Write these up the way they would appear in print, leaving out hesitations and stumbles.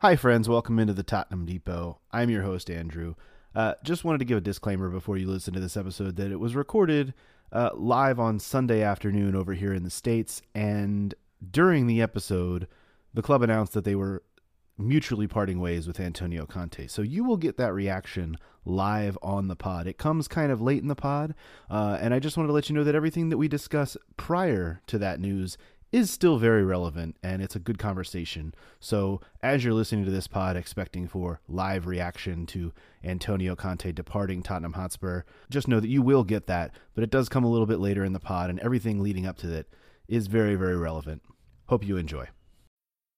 Hi friends, welcome into the Tottenham Depot. I'm your host, Andrew. Just wanted to give a disclaimer before you listen to this episode that it was recorded live on Sunday afternoon over here in the States, and during the episode, the club announced that they were mutually parting ways with Antonio Conte. So you will get that reaction live on the pod. It comes kind of late in the pod, and I just wanted to let you know that everything that we discuss prior to that news is still very relevant, and it's a good conversation. So as you're listening to this pod, expecting for live reaction to Antonio Conte departing Tottenham Hotspur, just know that you will get that, but it does come a little bit later in the pod, and everything leading up to it is very, very relevant. Hope you enjoy.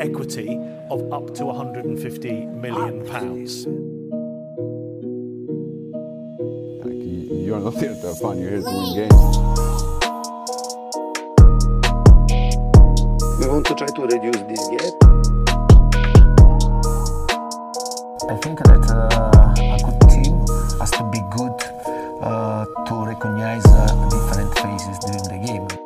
Equity of up to £150 million. Like you are not here to have fun, you're here to win games. We want to try to reduce this gap. I think that a good team has to be good to recognize different phases during the game.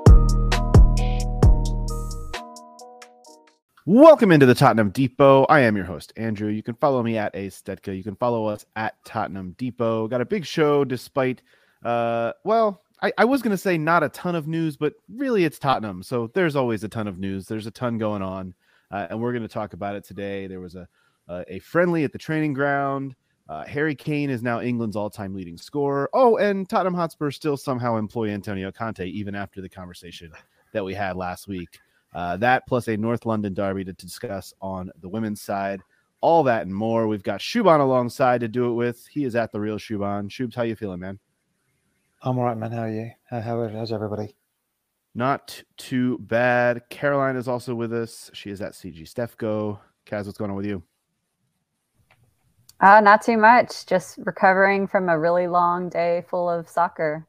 Welcome into the Tottenham Depot. I am your host, Andrew. You can follow me at @astetka. You can follow us at Tottenham Depot. Got a big show despite, I was going to say not a ton of news, but really it's Tottenham. So there's always a ton of news. There's a ton going on, and we're going to talk about it today. There was a friendly at the training ground. Harry Kane is now England's all-time leading scorer. Oh, and Tottenham Hotspur still somehow employ Antonio Conte, even after the conversation that we had last week. That plus a North London derby to discuss on the women's side. All that and more. We've got Shubhan alongside to do it with. He is at The Real Shubhan. Shubs, how you feeling, man? I'm all right, man. How are you? How's everybody? Not too bad. Caroline is also with us. She is at CG Stefco. Kaz, what's going on with you? Not too much. Just recovering from a really long day full of soccer,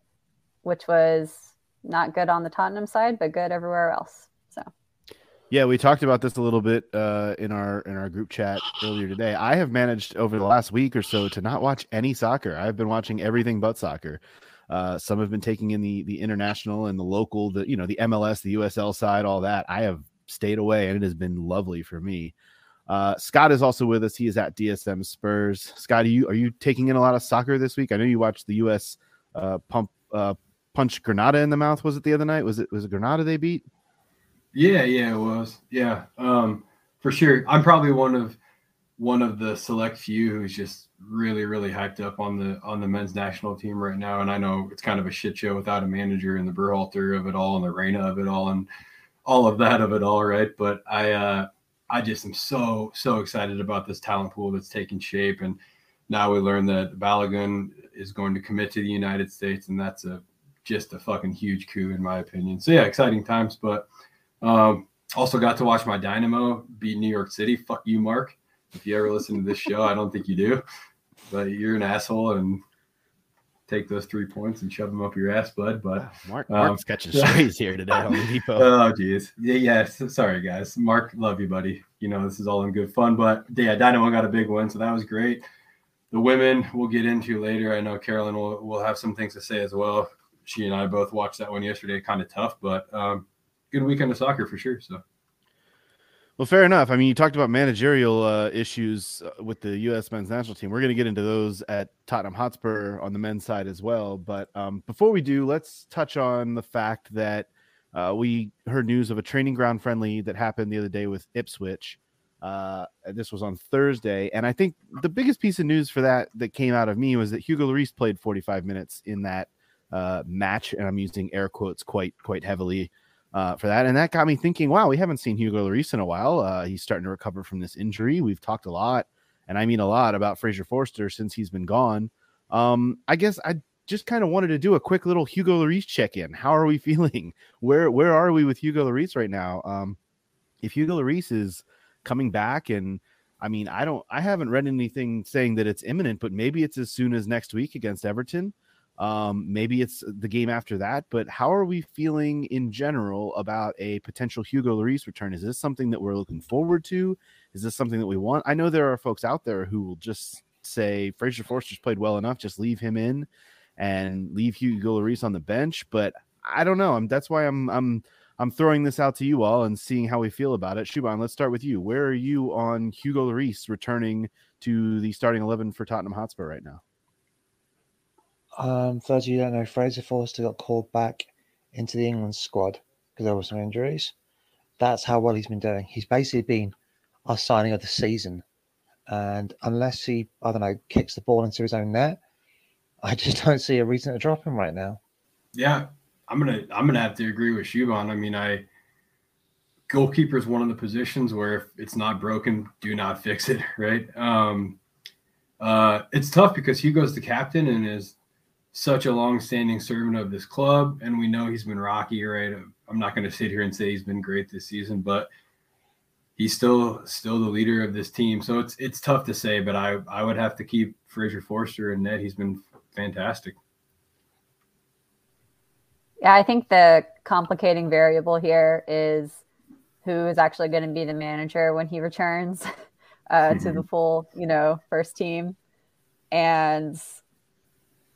which was not good on the Tottenham side, but good everywhere else. So, yeah, we talked about this a little bit in our group chat earlier today. I have managed over the last week or so to not watch any soccer. I've been watching everything but soccer. Some have been taking in the international and the local, the MLS, the USL side, all that. I have stayed away, and it has been lovely for me. Scott is also with us. He is at DSM Spurs. Scott, are you taking in a lot of soccer this week? I know you watched the U.S. punch Granada in the mouth. Was it the other night? Was it Granada they beat? Yeah, it was. Yeah, for sure. I'm probably one of the select few who's just really, really hyped up on the men's national team right now. And I know it's kind of a shit show without a manager and the Berhalter of it all and the Reina of it all and all of that of it all, right? But I just am so excited about this talent pool that's taking shape. And now we learn that Balogun is going to commit to the United States, and that's just a fucking huge coup in my opinion. So, yeah, exciting times. But also got to watch my Dynamo beat New York City. Fuck you, Mark. If you ever listen to this show, I don't think you do. But you're an asshole, and take those 3 points and shove them up your ass, bud. But Mark's catching strays here today on the Depot. Oh, geez. Yeah. Sorry, guys. Mark, love you, buddy. You know, this is all in good fun. But, yeah, Dynamo got a big win, so that was great. The women we'll get into later. I know Carolyn will have some things to say as well. She and I both watched that one yesterday. Kind of tough, but good weekend of soccer for sure. So. Well, fair enough. I mean, you talked about managerial issues with the U.S. men's national team. We're going to get into those at Tottenham Hotspur on the men's side as well. But before we do, let's touch on the fact that we heard news of a training ground friendly that happened the other day with Ipswich. This was on Thursday. And I think the biggest piece of news for that came out of me was that Hugo Lloris played 45 minutes in that match. And I'm using air quotes quite heavily. For that, and that got me thinking, wow, we haven't seen Hugo Lloris in a while. He's starting to recover from this injury. We've talked a lot, and I mean a lot, about Fraser Forster since he's been gone. I guess I just kind of wanted to do a quick little Hugo Lloris check-in. How are we feeling? Where are we with Hugo Lloris right now? If Hugo Lloris is coming back, and I mean, I haven't read anything saying that it's imminent, but maybe it's as soon as next week against Everton. Maybe it's the game after that, but how are we feeling in general about a potential Hugo Lloris return? Is this something that we're looking forward to? Is this something that we want? I know there are folks out there who will just say Fraser Forster's played well enough, just leave him in and leave Hugo Lloris on the bench. But I don't know. That's why I'm throwing this out to you all and seeing how we feel about it. Shuban, let's start with you. Where are you on Hugo Lloris returning to the starting 11 for Tottenham Hotspur right now? I'm glad you don't know. Fraser Forster got called back into the England squad because there were some injuries. That's how well he's been doing. He's basically been our signing of the season. And unless he, I don't know, kicks the ball into his own net, I just don't see a reason to drop him right now. Yeah, I'm gonna have to agree with Shuban. I mean, goalkeeper is one of the positions where if it's not broken, do not fix it, right? It's tough because Hugo's the captain and is such a long-standing servant of this club, and we know he's been rocky, right? I'm not going to sit here and say he's been great this season, but he's still the leader of this team. So it's tough to say, but I would have to keep Fraser Forster in net. He's been fantastic. Yeah, I think the complicating variable here is who is actually going to be the manager when he returns to the full, first team. And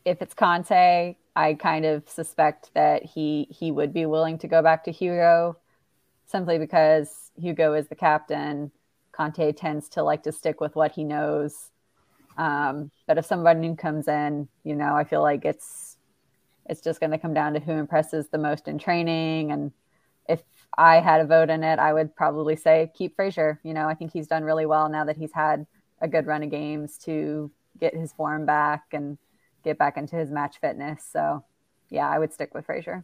if it's Conte, I kind of suspect that he would be willing to go back to Hugo simply because Hugo is the captain. Conte tends to like to stick with what he knows. But if someone new comes in, I feel like it's just going to come down to who impresses the most in training. And if I had a vote in it, I would probably say keep Fraser. I think he's done really well now that he's had a good run of games to get his form back and get back into his match fitness. So yeah, I would stick with Fraser.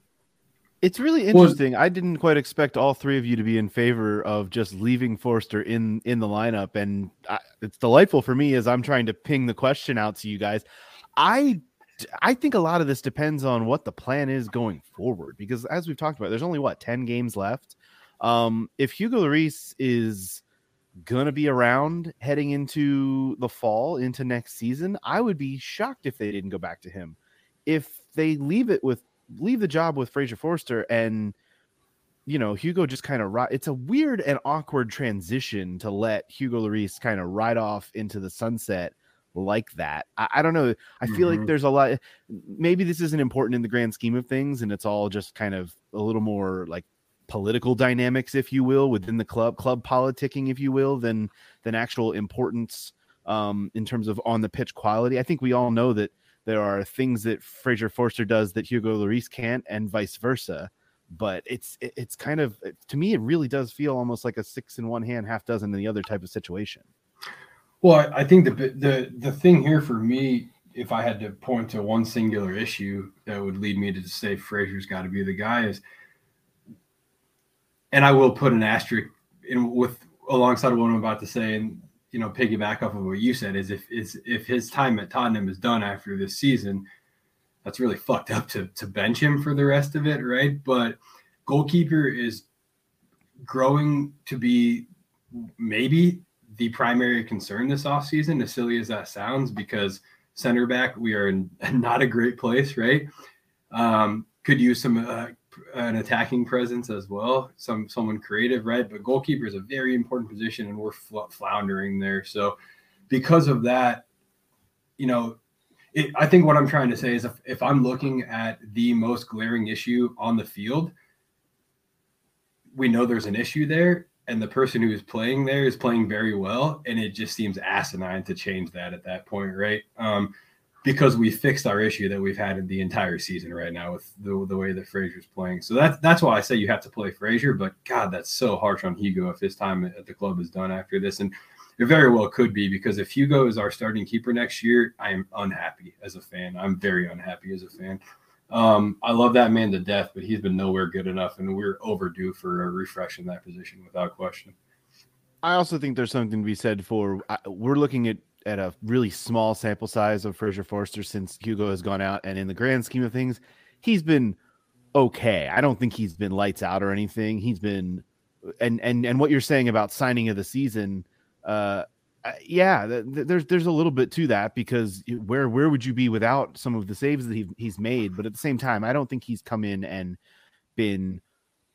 It's really interesting. I didn't quite expect all three of you to be in favor of just leaving Forster in the lineup. And it's delightful for me as I'm trying to ping the question out to you guys. I think a lot of this depends on what the plan is going forward, because as we've talked about, there's only 10 games left. If Hugo Lloris is going to be around heading into the fall, into next season, I would be shocked if they didn't go back to him. If they leave the job with Fraser Forster and, Hugo just kind of it's a weird and awkward transition to let Hugo Lloris kind of ride off into the sunset like that. I don't know. I feel like there's a lot. Maybe this isn't important in the grand scheme of things, and it's all just kind of a little more like political dynamics, if you will, within the club politicking, if you will, than actual importance in terms of on the pitch quality. I think we all know that there are things that Fraser Forster does that Hugo Lloris can't, and vice versa. But it's kind of, to me, it really does feel almost like a six in one hand, half dozen in the other type of situation. Well, I think the thing here for me, if I had to point to one singular issue that would lead me to say Fraser's got to be the guy is, and I will put an asterisk in with alongside what I'm about to say, and piggyback off of what you said, is if his time at Tottenham is done after this season, that's really fucked up to bench him for the rest of it, right? But goalkeeper is growing to be maybe the primary concern this offseason, as silly as that sounds, because center back, we are in not a great place, right? Could use an attacking presence as well, someone creative, right? But goalkeeper is a very important position, and we're floundering there. So because of that, I think what I'm trying to say is if I'm looking at the most glaring issue on the field, we know there's an issue there. And the person who is playing there is playing very well. And it just seems asinine to change that at that point, right? Because we fixed our issue that we've had the entire season right now with the way that Fraser's playing. So that's why I say you have to play Fraser. But, God, that's so harsh on Hugo if his time at the club is done after this. And it very well could be, because if Hugo is our starting keeper next year, I am unhappy as a fan. I'm very unhappy as a fan. I love that man to death, but he's been nowhere good enough, and we're overdue for a refresh in that position without question. I also think there's something to be said for we're looking at at a really small sample size of Fraser Forster since Hugo has gone out, and in the grand scheme of things, he's been okay. I don't think he's been lights out or anything. He's been, and what you're saying about signing of the season, yeah, there's a little bit to that, because where would you be without some of the saves that he's made? But at the same time, I don't think he's come in and been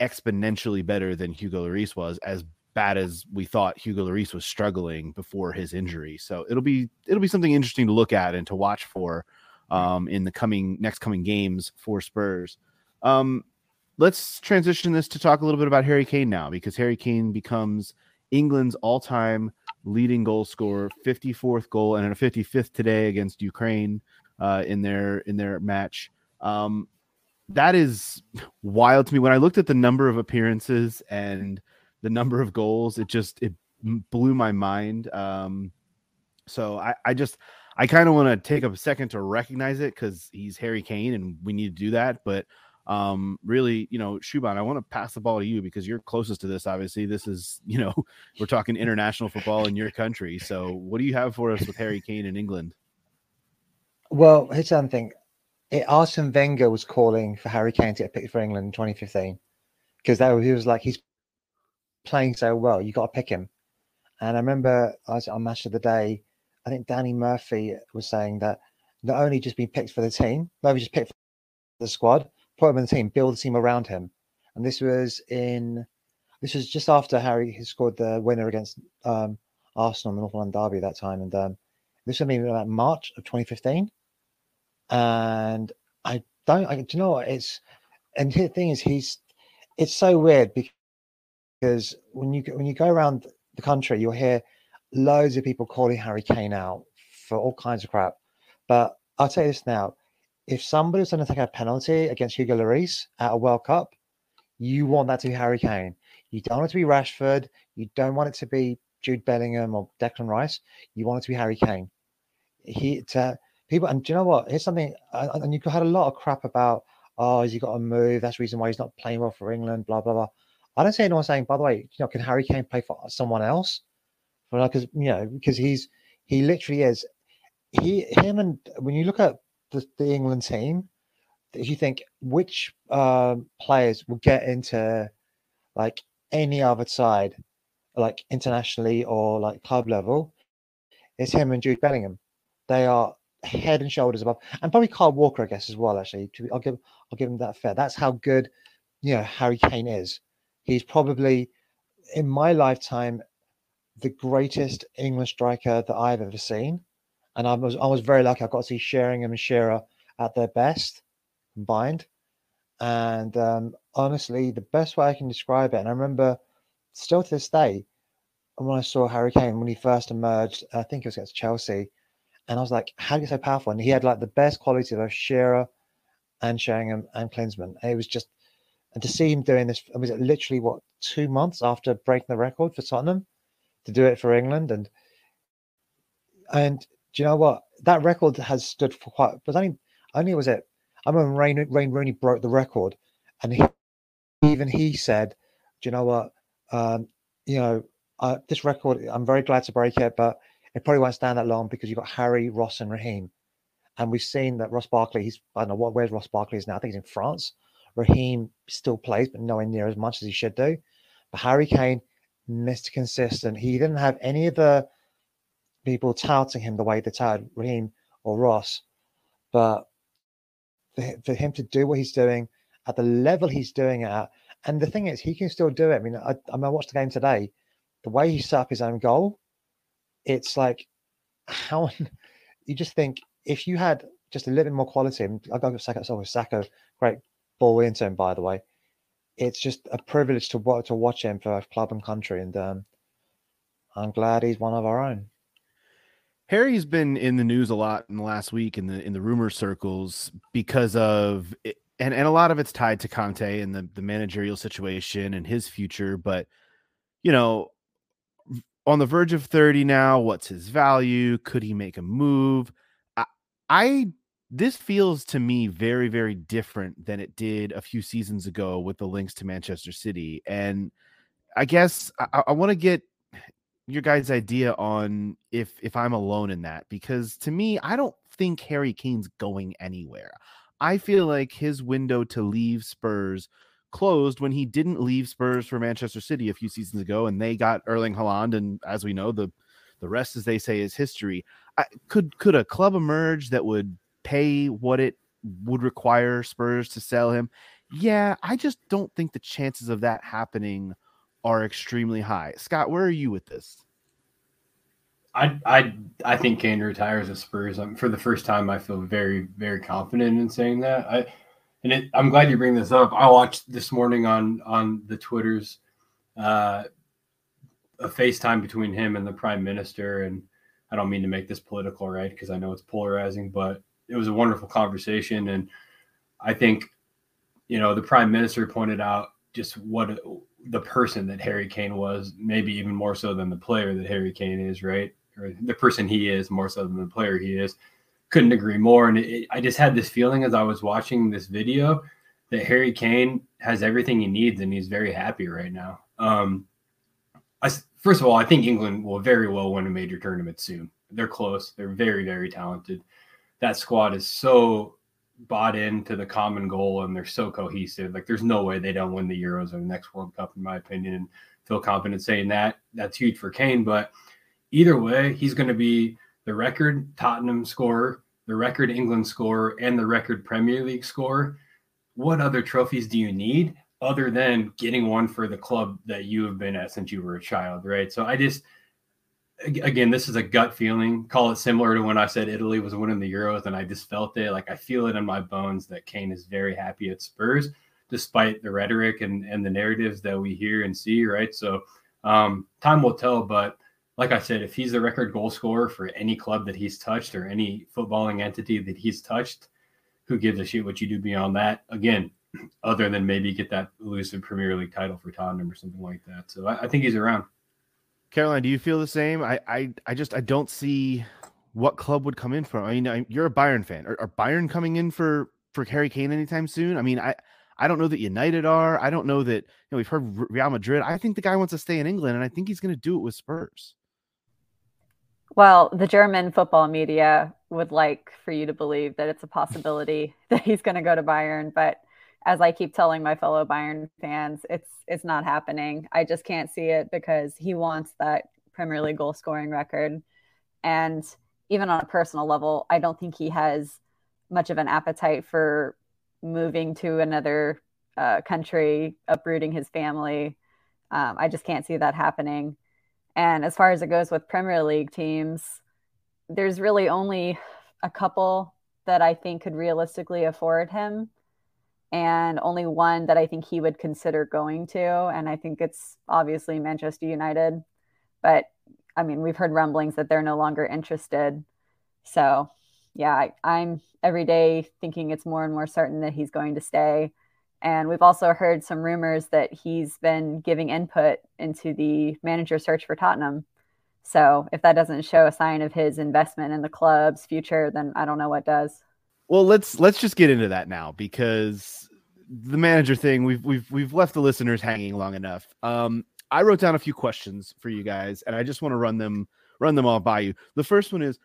exponentially better than Hugo Lloris was, as bad as we thought Hugo Lloris was struggling before his injury. So it'll be something interesting to look at and to watch for in the next coming games for Spurs. Let's transition this to talk a little bit about Harry Kane now, because Harry Kane becomes England's all-time leading goal scorer, 54th goal, and a 55th today against Ukraine in their match. That is wild to me. When I looked at the number of appearances and the number of goals, it blew my mind. So I kind of want to take a second to recognize it, because he's Harry Kane and we need to do that. But really, Shuban, I want to pass the ball to you, because you're closest to this. Obviously, this is, we're talking international football in your country. So what do you have for us with Harry Kane in England? Well, here's another thing. Arsene Wenger was calling for Harry Kane to get picked for England in 2015, because he was like, he's playing so well, you got to pick him. And I remember I was on Match of the Day, I think Danny Murphy was saying that not only just being picked for the team, maybe just picked for the squad, put him in the team, build the team around him. And this was just after Harry had scored the winner against Arsenal in the North London Derby that time. And this was maybe about March of 2015. And and the thing is, it's so weird, because when you go around the country, you'll hear loads of people calling Harry Kane out for all kinds of crap. But I'll tell you this now, if somebody was going to take a penalty against Hugo Lloris at a World Cup, you want that to be Harry Kane. You don't want it to be Rashford. You don't want it to be Jude Bellingham or Declan Rice. You want it to be Harry Kane. People, and do you know what? Here's something, and you had a lot of crap about, has he got a move? That's the reason why he's not playing well for England, blah, blah, blah. I don't see anyone saying, by the way, can Harry Kane play for someone else? Because he literally is. When you look at the England team, if you think which players will get into like any other side, like internationally or like club level, it's him and Jude Bellingham. They are head and shoulders above, and probably Kyle Walker, I guess, as well. Actually, I'll give him that fair. That's how good, Harry Kane is. He's probably, in my lifetime, the greatest English striker that I've ever seen. And I was very lucky. I got to see Sheringham and Shearer at their best combined. And honestly, the best way I can describe it, and I remember still to this day, when I saw Harry Kane, when he first emerged, I think it was against Chelsea, and I was like, how do you get so powerful? And he had like the best quality of Shearer and Sheringham and Klinsmann. And it was just, and to see him doing this, was it literally, 2 months after breaking the record for Tottenham, to do it for England? And do you know what? That record has stood for quite, but only was it, I remember Wayne Rooney broke the record, and he said, do you know what? This record, I'm very glad to break it, but it probably won't stand that long, because you've got Harry, Ross, and Raheem. And we've seen that Ross Barkley, I don't know where Ross Barkley is now. I think he's in France. Raheem still plays, but nowhere near as much as he should do. But Harry Kane, Mr. Consistent. He didn't have any of the people touting him the way they touted Raheem or Ross. But for him to do what he's doing at the level he's doing it at, and the thing is, he can still do it. I watched the game today. The way he set up his own goal, it's like, how you just think, if you had just a little bit more quality, and I've got to give Saka, great ball into him, by the way. It's just a privilege to watch him for our club and country, and I'm glad he's one of our own. Harry's been in the news a lot in the last week in the rumor circles because of it, and a lot of it's tied to Conte and the managerial situation and his future. But on the verge of 30 now, what's his value? Could he make a move? This feels to me very, very different than it did a few seasons ago with the links to Manchester City. And I guess I want to get your guys' idea on if I'm alone in that, because to me, I don't think Harry Kane's going anywhere. I feel like his window to leave Spurs closed when he didn't leave Spurs for Manchester City a few seasons ago, and they got Erling Haaland, and as we know, the rest, as they say, is history. Could a club emerge that would pay what it would require Spurs to sell him? Yeah, I just don't think the chances of that happening are extremely high. Scott, where are you with this? I think Kane retires at Spurs. For the first time, I feel very, very confident in saying that. I'm glad you bring this up. I watched this morning on the Twitters a FaceTime between him and the Prime Minister, and I don't mean to make this political, right, because I know it's polarizing, but it was a wonderful conversation. And I think, you know, the Prime Minister pointed out just what the person that Harry Kane was, maybe even more so than the player that Harry Kane is, right? Or the person he is more so than the player he is. Couldn't agree more. And I just had this feeling as I was watching this video that Harry Kane has everything he needs and he's very happy right now. First of all, I think England will very well win a major tournament soon. They're close. They're very, very talented. That squad is so bought into the common goal and they're so cohesive. Like, there's no way they don't win the Euros or the next World Cup, in my opinion, and feel confident saying that. That's huge for Kane. But either way, he's going to be the record Tottenham scorer, the record England scorer, and the record Premier League scorer. What other trophies do you need other than getting one for the club that you have been at since you were a child, right? So again, this is a gut feeling. Call it similar to when I said Italy was winning the Euros, and I just felt it. Like, I feel it in my bones that Kane is very happy at Spurs, despite the rhetoric and the narratives that we hear and see, right? So time will tell, but like I said, if he's the record goal scorer for any club that he's touched or any footballing entity that he's touched, who gives a shit what you do beyond that? Again, other than maybe get that elusive Premier League title for Tottenham or something like that. So I think he's around. Caroline, do you feel the same? I don't see what club would come in for him. I mean, you're a Bayern fan. Are Bayern coming in for Harry Kane anytime soon? I mean, I don't know that United are. I don't know that, you know, we've heard Real Madrid. I think the guy wants to stay in England, and I think he's going to do it with Spurs. Well, the German football media would like for you to believe that it's a possibility that he's going to go to Bayern. But as I keep telling my fellow Bayern fans, it's not happening. I just can't see it because he wants that Premier League goal scoring record. And even on a personal level, I don't think he has much of an appetite for moving to another country, uprooting his family. I just can't see that happening. And as far as it goes with Premier League teams, there's really only a couple that I think could realistically afford him, and only one that I think he would consider going to. And I think it's obviously Manchester United. But, I mean, we've heard rumblings that they're no longer interested. So, yeah, I'm every day thinking it's more and more certain that he's going to stay. And we've also heard some rumors that he's been giving input into the manager search for Tottenham. So if that doesn't show a sign of his investment in the club's future, then I don't know what does. Well, let's just get into that now, because the manager thing, we've left the listeners hanging long enough. I wrote down a few questions for you guys, and I just want to run them all by you. The first one is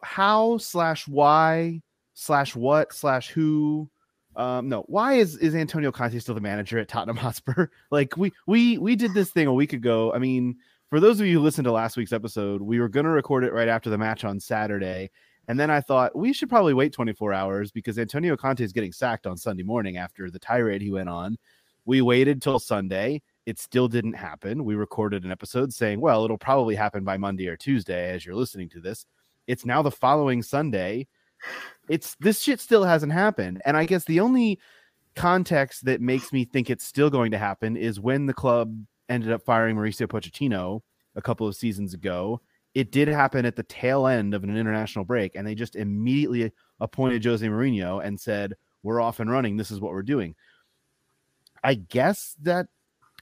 how/why/what/who. Why is Antonio Conte still the manager at Tottenham Hotspur? Like, we did this thing a week ago. I mean, for those of you who listened to last week's episode, we were going to record it right after the match on Saturday. And then I thought we should probably wait 24 hours because Antonio Conte is getting sacked on Sunday morning after the tirade he went on. We waited till Sunday. It still didn't happen. We recorded an episode saying, well, it'll probably happen by Monday or Tuesday as you're listening to this. It's now the following Sunday. This shit still hasn't happened. And I guess the only context that makes me think it's still going to happen is when the club ended up firing Mauricio Pochettino a couple of seasons ago. It did happen at the tail end of an international break, and they just immediately appointed Jose Mourinho and said, we're off and running. This is what we're doing. I guess that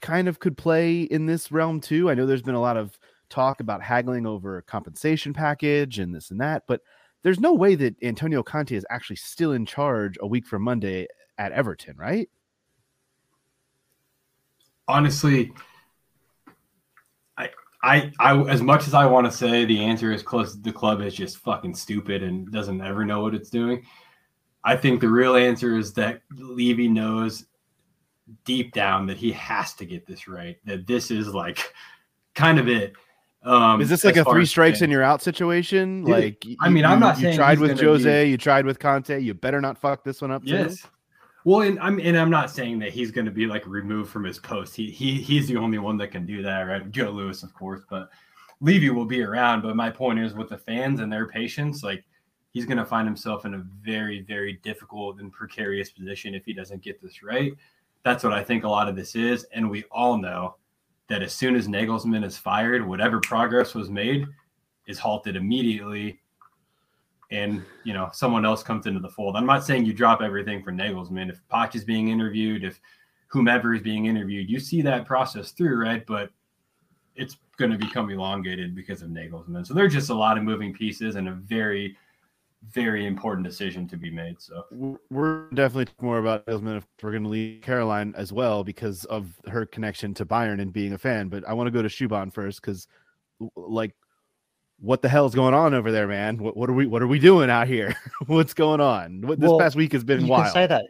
kind of could play in this realm too. I know there's been a lot of talk about haggling over a compensation package and this and that, but there's no way that Antonio Conte is actually still in charge a week from Monday at Everton, right? Honestly, I as much as I want to say the answer is close, the club is just fucking stupid and doesn't ever know what it's doing. I think the real answer is that Levy knows deep down that he has to get this right, that this is like kind of it. Is this like a three strikes and you're out situation? Dude, like, I'm not saying you tried with Jose, you tried with Conte, you better not fuck this one up. Yes. Well, and I'm not saying that he's going to be like removed from his post. He's the only one that can do that, right? Joe Louis, of course, but Levy will be around. But my point is, with the fans and their patience, like, he's going to find himself in a very, very difficult and precarious position if he doesn't get this right. That's what I think a lot of this is, and we all know that as soon as Nagelsmann is fired, whatever progress was made is halted immediately. And, you know, someone else comes into the fold. I'm not saying you drop everything for Nagelsmann. If Poch is being interviewed, if whomever is being interviewed, you see that process through, right? But it's going to become elongated because of Nagelsmann. So there's just a lot of moving pieces and a very, very important decision to be made. So we're definitely talking more about Nagelsmann if we're going to leave Caroline as well because of her connection to Bayern and being a fan. But I want to go to Schubon first because, like, what the hell is going on over there, man? What are we doing out here? What's going on? This past week has been wild. You can say that.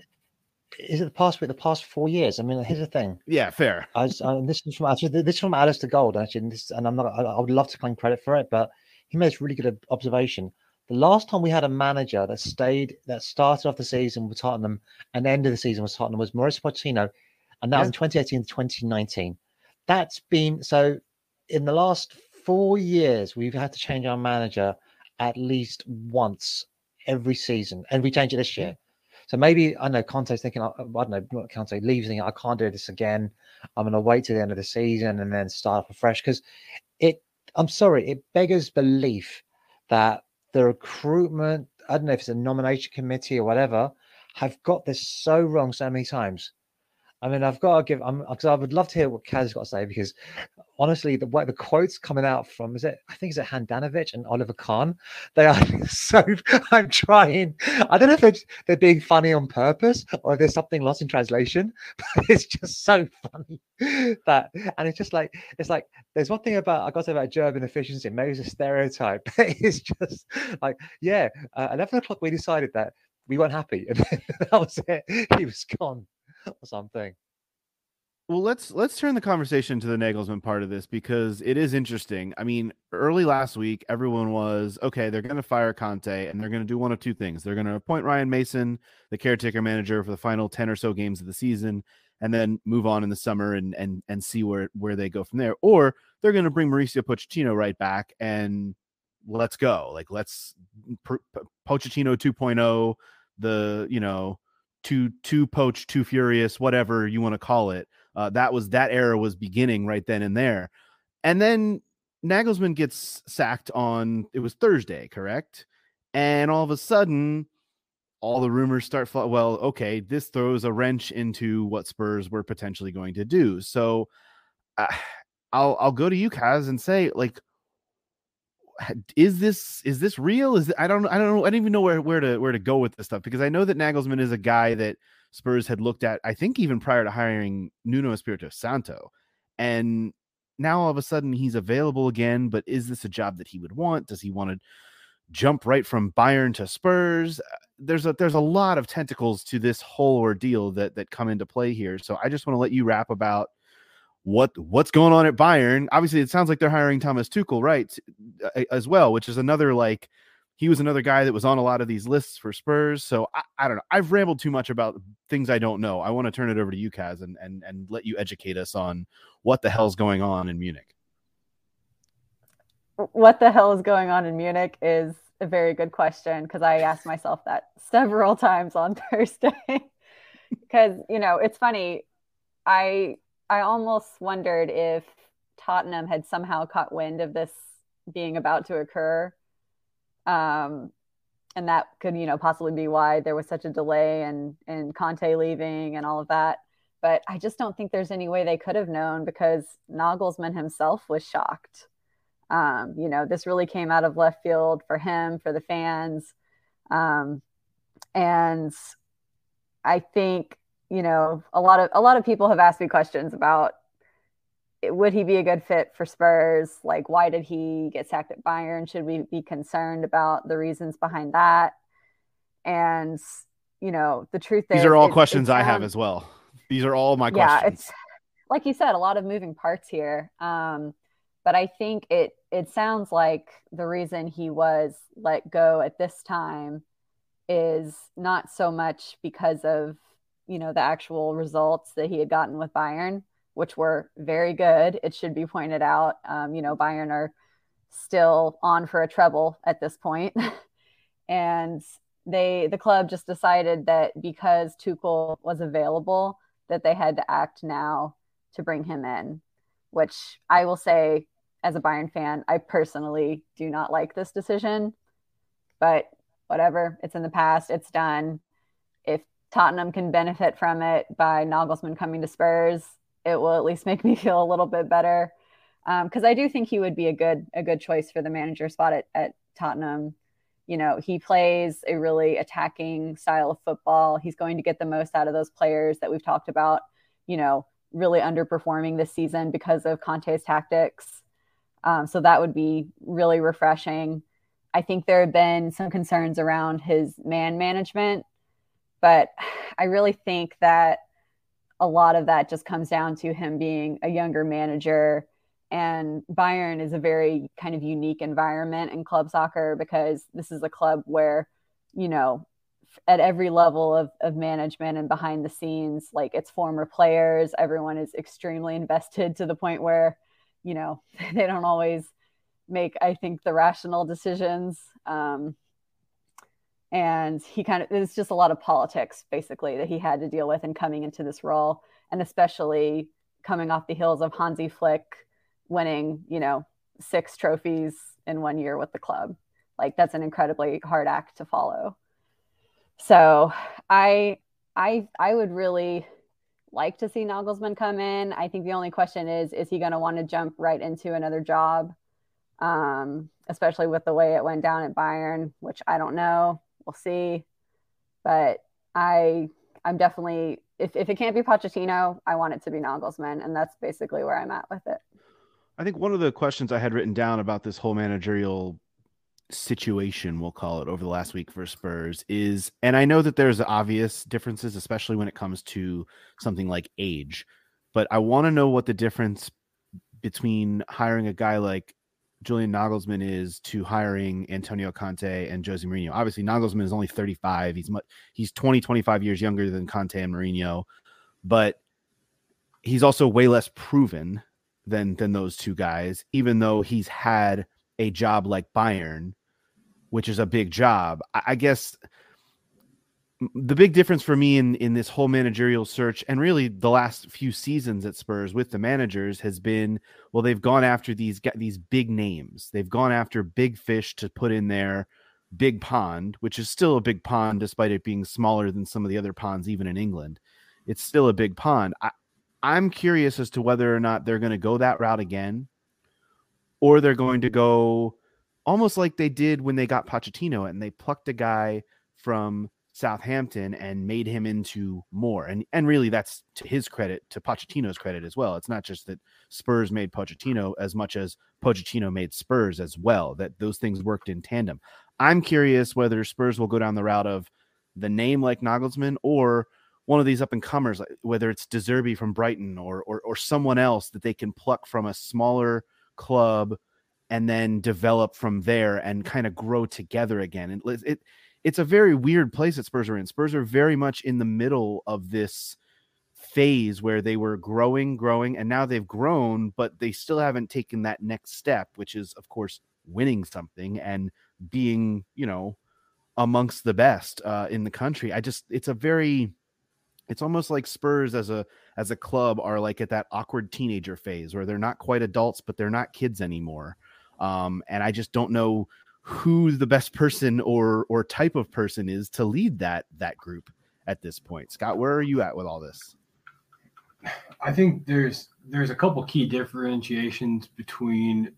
Is it the past week? The past 4 years? I mean, here's the thing. Yeah, fair. This is from Alice to Gold, actually, I would love to claim credit for it, but he made a really good observation. The last time we had a manager that started off the season with Tottenham and ended the season with Tottenham was Mauricio Pochettino, and that was in 2018 to 2019. That's been so. In the last 4 years, we've had to change our manager at least once every season, and we changed it this year. So maybe, I know Conte's thinking, Conte leaves thinking, I can't do this again. I'm going to wait to the end of the season and then start up afresh. Because it beggars belief that the recruitment, I don't know if it's a nomination committee or whatever, have got this so wrong so many times. I mean, I've got to give, because I would love to hear what Kaz's got to say, because honestly, the quotes coming out from, is it Handanovic and Oliver Kahn? They are so, I'm trying. I don't know if they're being funny on purpose or if there's something lost in translation, but it's just so funny that, and it's just like, there's one thing I got to say about German efficiency, maybe it's a stereotype, but it's just like, 11 o'clock we decided that we weren't happy. And then that was it. He was gone. Or something. Well, let's turn the conversation to the Nagelsmann part of this because it is interesting. I mean, early last week, everyone was okay. They're going to fire Conte, and they're going to do one of two things. They're going to appoint Ryan Mason, the caretaker manager, for the final 10 or so games of the season, and then move on in the summer and see where they go from there. Or they're going to bring Mauricio Pochettino right back and let's go. Like let's Pochettino 2.0. The too poached, too furious, whatever you want to call it. That era was beginning right then and there. And then Nagelsmann gets sacked on, it was Thursday, correct? And all of a sudden, all the rumors start, this throws a wrench into what Spurs were potentially going to do. So I'll go to you, Kaz, and say, like, is this real? I don't know. I don't even know where to go with this stuff because I know that Nagelsmann is a guy that Spurs had looked at, I think even prior to hiring Nuno Espirito Santo. And now all of a sudden he's available again, but is this a job that he would want? Does he want to jump right from Bayern to Spurs? There's a lot of tentacles to this whole ordeal that come into play here. So I just want to let you rap about what's going on at Bayern. Obviously it sounds like they're hiring Thomas Tuchel, right, as well, which is another, like, he was another guy that was on a lot of these lists for Spurs. So I don't know. I've rambled too much about things I don't know. I want to turn it over to you, Kaz, and let you educate us on what the hell's going on in Munich. What the hell is going on in Munich is a very good question because I asked myself that several times on Thursday because, it's funny. I almost wondered if Tottenham had somehow caught wind of this being about to occur. And that could, possibly be why there was such a delay and Conte leaving and all of that. But I just don't think there's any way they could have known because Nagelsmann himself was shocked. This really came out of left field for him, for the fans. And I think, a lot of people have asked me questions about would he be a good fit for Spurs? Like, why did he get sacked at Bayern? Should we be concerned about the reasons behind that? And, you know, the truth is... These are all questions I have as well. These are all my questions. Yeah, it's, like you said, a lot of moving parts here. But I think it sounds like the reason he was let go at this time is not so much because of, you know, the actual results that he had gotten with Bayern, which were very good. It should be pointed out, you know, Bayern are still on for a treble at this point. And the club just decided that because Tuchel was available, that they had to act now to bring him in, which I will say, as a Bayern fan, I personally do not like this decision, but whatever, it's in the past, it's done. If Tottenham can benefit from it by Nagelsmann coming to Spurs, it will at least make me feel a little bit better. Because I do think he would be a good choice for the manager spot at Tottenham. You know, he plays a really attacking style of football. He's going to get the most out of those players that we've talked about, you know, really underperforming this season because of Conte's tactics. So that would be really refreshing. I think there have been some concerns around his man management, but I really think that a lot of that just comes down to him being a younger manager, and Bayern is a very kind of unique environment in club soccer because this is a club where, you know, at every level of management and behind the scenes, like its former players, everyone is extremely invested to the point where, you know, they don't always make, I think, the rational decisions. And he kind of, it's just a lot of politics basically that he had to deal with in coming into this role, and especially coming off the heels of Hansi Flick winning, you know, 6 trophies in 1 year with the club. Like, that's an incredibly hard act to follow. So I would really like to see Nagelsmann come in. I think the only question is he going to want to jump right into another job? Especially with the way it went down at Bayern, which I don't know. We'll see. But I'm definitely, if it can't be Pochettino, I want it to be Nagelsmann. And that's basically where I'm at with it. I think one of the questions I had written down about this whole managerial situation, we'll call it, over the last week for Spurs is, and I know that there's obvious differences, especially when it comes to something like age, but I want to know what the difference between hiring a guy like Julian Nagelsmann is to hiring Antonio Conte and Jose Mourinho. Obviously, Nagelsmann is only 35. He's 20, 25 years younger than Conte and Mourinho, but he's also way less proven than those two guys, even though he's had a job like Bayern, which is a big job. I guess the big difference for me in this whole managerial search, and really the last few seasons at Spurs with the managers, has been, well, they've gone after these big names. They've gone after big fish to put in their big pond, which is still a big pond, despite it being smaller than some of the other ponds, even in England. It's still a big pond. I'm curious as to whether or not they're going to go that route again, or they're going to go almost like they did when they got Pochettino and they plucked a guy from Southampton and made him into more. And really, that's to his credit, to Pochettino's credit as well. It's not just that Spurs made Pochettino as much as Pochettino made Spurs as well, that those things worked in tandem. I'm curious whether Spurs will go down the route of the name like Nagelsmann, or one of these up-and-comers, whether it's De Zerbi from Brighton or someone else that they can pluck from a smaller club and then develop from there and kind of grow together again. And it's a very weird place that Spurs are in. Spurs are very much in the middle of this phase where they were growing, and now they've grown, but they still haven't taken that next step, which is, of course, winning something and being, you know, amongst the best in the country. It's almost like Spurs as a club are like at that awkward teenager phase where they're not quite adults, but they're not kids anymore. And I just don't know who the best person or type of person is to lead that group at this point. Scott, where are you at with all this? I think there's a couple key differentiations between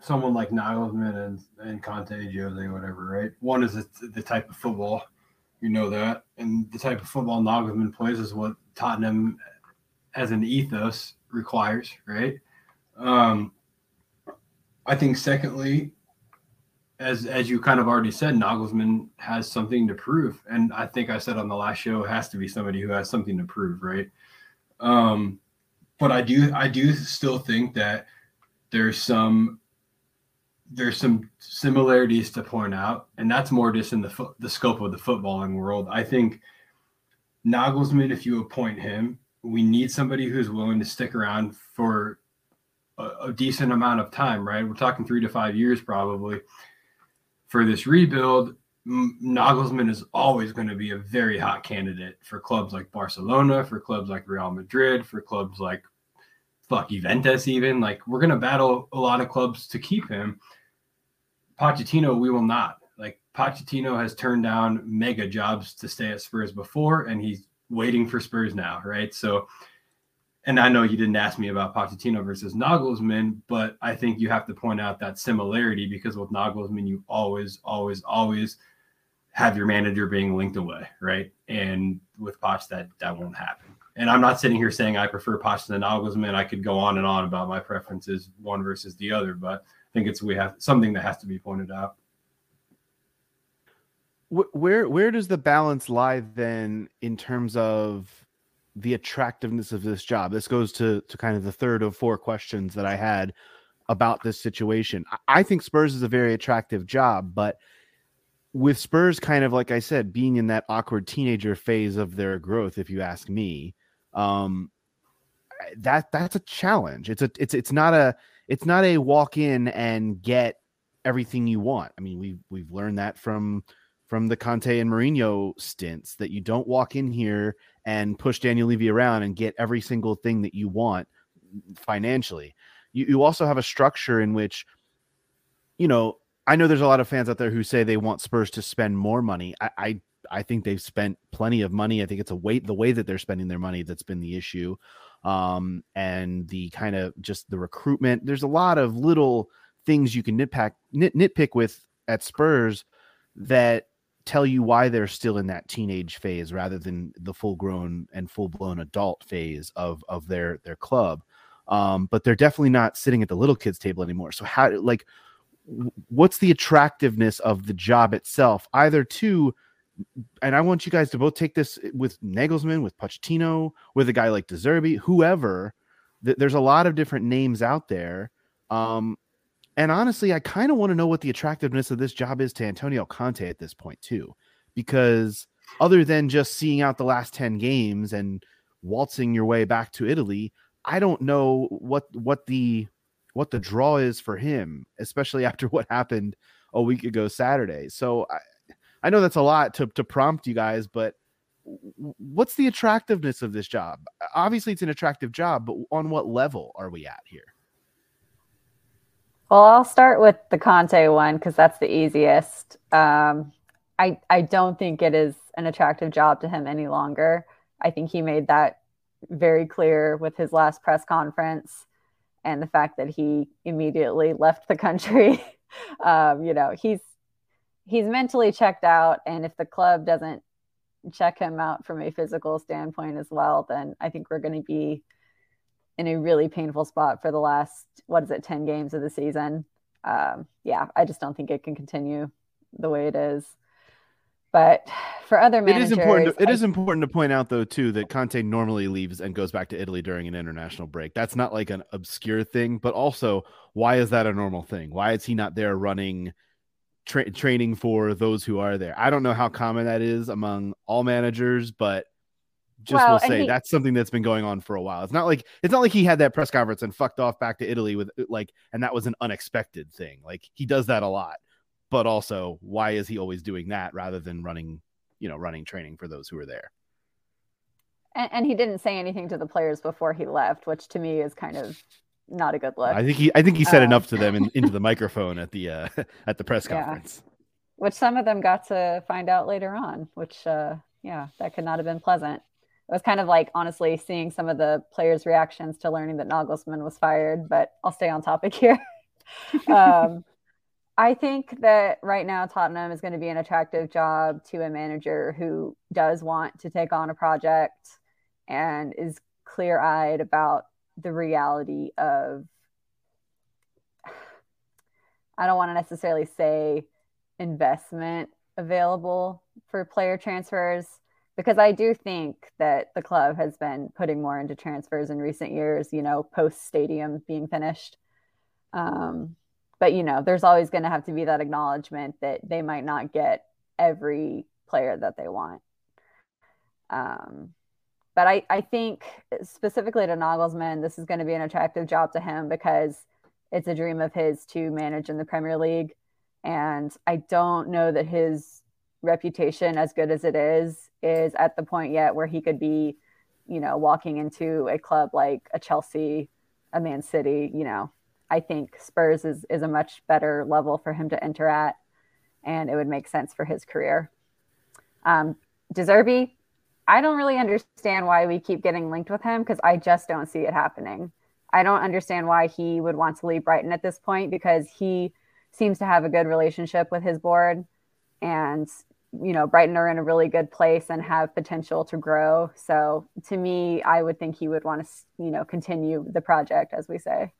someone like Nagelsmann and Conte, Jose, whatever, right? One is the type of football. You know that. And the type of football Nagelsmann plays is what Tottenham, as an ethos, requires, right? I think secondly, as you kind of already said, Nagelsmann has something to prove. And I think I said on the last show, it has to be somebody who has something to prove, right? But I do still think that there's some similarities to point out, and that's more just in the scope of the footballing world. I think Nagelsmann, if you appoint him, we need somebody who's willing to stick around for a decent amount of time, right? We're talking 3 to 5 years probably. For this rebuild, Nagelsmann is always going to be a very hot candidate for clubs like Barcelona, for clubs like Real Madrid, for clubs like Juventus even. Like, we're going to battle a lot of clubs to keep him. Pochettino, we will not. Like, Pochettino has turned down mega jobs to stay at Spurs before, and he's waiting for Spurs now, right? So, and I know you didn't ask me about Pochettino versus Nagelsmann, but I think you have to point out that similarity, because with Nagelsmann, you always, always, always have your manager being linked away, right? And with Poch, that won't happen. And I'm not sitting here saying I prefer Poch than Nagelsmann. I could go on and on about my preferences, one versus the other, but I think we have something that has to be pointed out. Where does the balance lie then in terms of the attractiveness of this job? This goes to kind of the third of four questions that I had about this situation. I think Spurs is a very attractive job, but with Spurs kind of, like I said, being in that awkward teenager phase of their growth, if you ask me, that's a challenge. It's not a walk in and get everything you want. I mean, we've learned that from the Conte and Mourinho stints, that you don't walk in here and push Daniel Levy around and get every single thing that you want financially. You also have a structure in which, you know, I know there's a lot of fans out there who say they want Spurs to spend more money. I think they've spent plenty of money. I think it's the way that they're spending their money that's been the issue. And the kind of just the recruitment. There's a lot of little things you can nitpick with at Spurs that tell you why they're still in that teenage phase rather than the full-grown and full-blown adult phase of their club. But they're definitely not sitting at the little kids table anymore. So how, like, what's the attractiveness of the job itself, either to, and I want you guys to both take this with Nagelsmann, with Pochettino, with a guy like De Zerbi, whoever, there's a lot of different names out there. And honestly, I kind of want to know what the attractiveness of this job is to Antonio Conte at this point too, because other than just seeing out the last 10 games and waltzing your way back to Italy, I don't know what the draw is for him, especially after what happened a week ago Saturday. So I know that's a lot to prompt you guys, but what's the attractiveness of this job? Obviously, it's an attractive job, but on what level are we at here? Well, I'll start with the Conte one because that's the easiest. I don't think it is an attractive job to him any longer. I think he made that very clear with his last press conference. And the fact that he immediately left the country, you know, he's mentally checked out. And if the club doesn't check him out from a physical standpoint as well, then I think we're going to be in a really painful spot for the last, 10 games of the season. I just don't think it can continue the way it is. But for other managers, it is important to point out, though, too, that Conte normally leaves and goes back to Italy during an international break. That's not like an obscure thing, but also, why is that a normal thing? Why is he not there running training for those who are there? I don't know how common that is among all managers, but that's something that's been going on for a while. It's not like he had that press conference and fucked off back to Italy with and that was an unexpected thing. Like, he does that a lot. But also, why is he always doing that rather than running training for those who are there? And he didn't say anything to the players before he left, which to me is kind of not a good look. I think he said enough to them into the microphone at the press conference, which some of them got to find out later on. Which, that could not have been pleasant. It was kind of like, honestly, seeing some of the players' reactions to learning that Nagelsmann was fired. But I'll stay on topic here. I think that right now Tottenham is going to be an attractive job to a manager who does want to take on a project and is clear-eyed about the reality of, I don't want to necessarily say investment available for player transfers, because I do think that the club has been putting more into transfers in recent years, you know, post stadium being finished. But, you know, there's always going to have to be that acknowledgement that they might not get every player that they want. But I think specifically to Nagelsmann, this is going to be an attractive job to him because it's a dream of his to manage in the Premier League. And I don't know that his reputation, as good as it is at the point yet where he could be, you know, walking into a club like a Chelsea, a Man City. You know, I think Spurs is a much better level for him to enter at, and it would make sense for his career. De Zerbi, I don't really understand why we keep getting linked with him, because I just don't see it happening. I don't understand why he would want to leave Brighton at this point, because he seems to have a good relationship with his board, and, you know, Brighton are in a really good place and have potential to grow. So to me, I would think he would want to, you know, continue the project, as we say.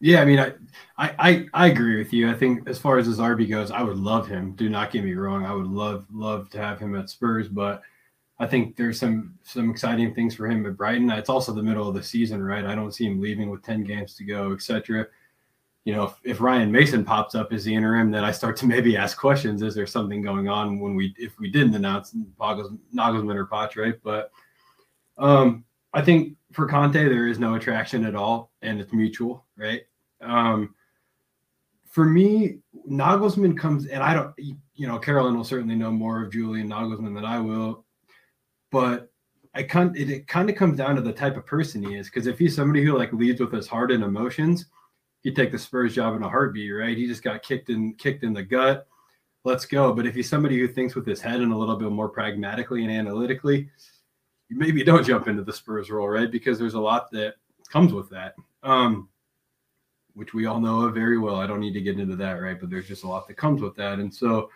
Yeah, I mean, I agree with you. I think as far as Zerbi goes, I would love him. Do not get me wrong. I would love to have him at Spurs, but I think there's some exciting things for him at Brighton. It's also the middle of the season, right? I don't see him leaving with 10 games to go, etc. You know, if Ryan Mason pops up as the interim, then I start to maybe ask questions. Is there something going on if we didn't announce Nagelsmann or Poch, right? But I think for Conte, there is no attraction at all, and it's mutual, right? For me, Nagelsmann comes, and I don't, you know, Carolyn will certainly know more of Julian Nagelsmann than I will, but it kind of comes down to the type of person he is. Because if he's somebody who like leads with his heart and emotions, he'd take the Spurs job in a heartbeat, right? He just got kicked in the gut. Let's go. But if he's somebody who thinks with his head and a little bit more pragmatically and analytically, you maybe don't jump into the Spurs role, right? Because there's a lot that comes with that, which we all know of very well. I don't need to get into that, right? But there's just a lot that comes with that. And so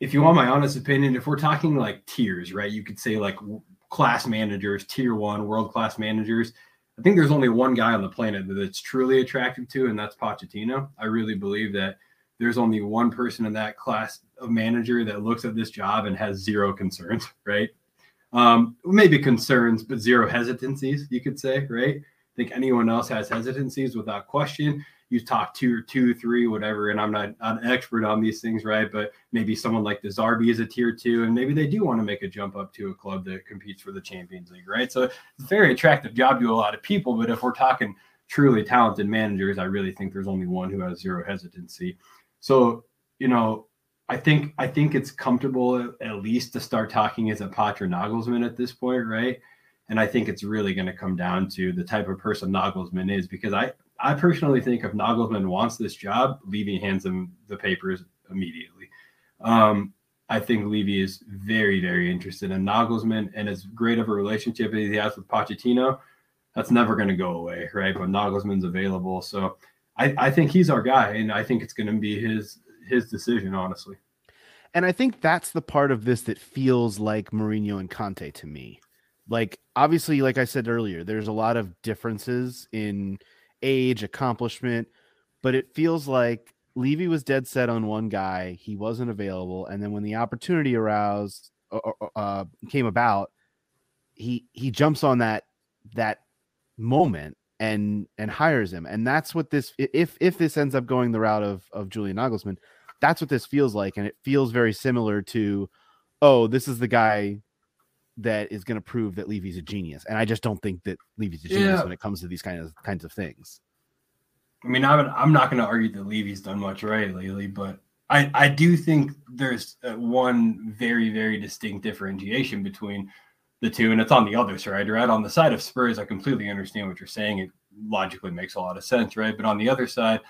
if you want my honest opinion, if we're talking like tiers, right, you could say like class managers, tier one, world-class managers, I think there's only one guy on the planet that it's truly attractive to, and that's Pochettino. I really believe that there's only one person in that class of manager that looks at this job and has zero concerns, right? Maybe concerns, but zero hesitancies, you could say, right? I think anyone else has hesitancies without question. You talk tier 2, 3, whatever, and I'm not an expert on these things, right? But maybe someone like De Zerbi is a tier 2, and maybe they do want to make a jump up to a club that competes for the Champions League, right? So it's a very attractive job to a lot of people, but if we're talking truly talented managers, I really think there's only one who has zero hesitancy. So, you know, I think it's comfortable at least to start talking as a Poch or Nagelsmann at this point, right? And I think it's really going to come down to the type of person Nagelsmann is, because I personally think if Nagelsmann wants this job, Levy hands him the papers immediately. I think Levy is very, very interested in Nagelsmann, and as great of a relationship as he has with Pochettino, that's never going to go away, right? But Nagelsmann's available. So I think he's our guy, and I think it's going to be his decision, honestly. And I think that's the part of this that feels like Mourinho and Conte to me. Like, obviously, like I said earlier, there's a lot of differences in age, accomplishment, but it feels like Levy was dead set on one guy. He wasn't available. And then when the opportunity came about, he jumps on that moment and hires him. And that's what this, if this ends up going the route of Julian Nagelsmann, that's what this feels like. And it feels very similar to, oh, this is the guy that is going to prove that Levy's a genius. And I just don't think that Levy's a genius when it comes to these kinds of things. I mean, I'm not going to argue that Levy's done much right lately, but I do think there's one very, very distinct differentiation between the two, and it's on the other side, right? On the side of Spurs, I completely understand what you're saying. It logically makes a lot of sense, right? But on the other side,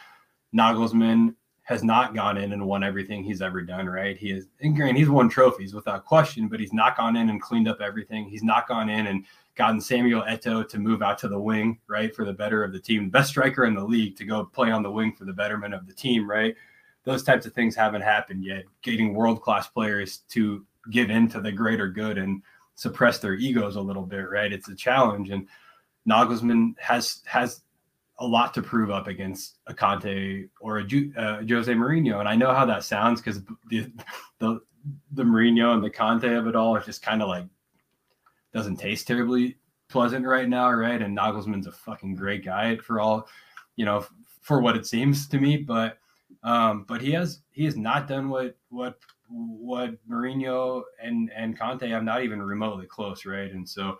Nagelsmann has not gone in and won everything he's ever done, right? He is, and granted, he's won trophies without question, but he's not gone in and cleaned up everything. He's not gone in and gotten Samuel Eto'o to move out to the wing, right, for the better of the team. Best striker in the league to go play on the wing for the betterment of the team, right? Those types of things haven't happened yet. Getting world-class players to give in to the greater good and suppress their egos a little bit, right? It's a challenge, and Nagelsmann has a lot to prove up against a Conte or a Jose Mourinho. And I know how that sounds, because the Mourinho and the Conte of it all are just kind of like, doesn't taste terribly pleasant right now, right? And Nagelsmann's a fucking great guy for all, you know, for what it seems to me. But he has not done what Mourinho and Conte have, not even remotely close, right? And so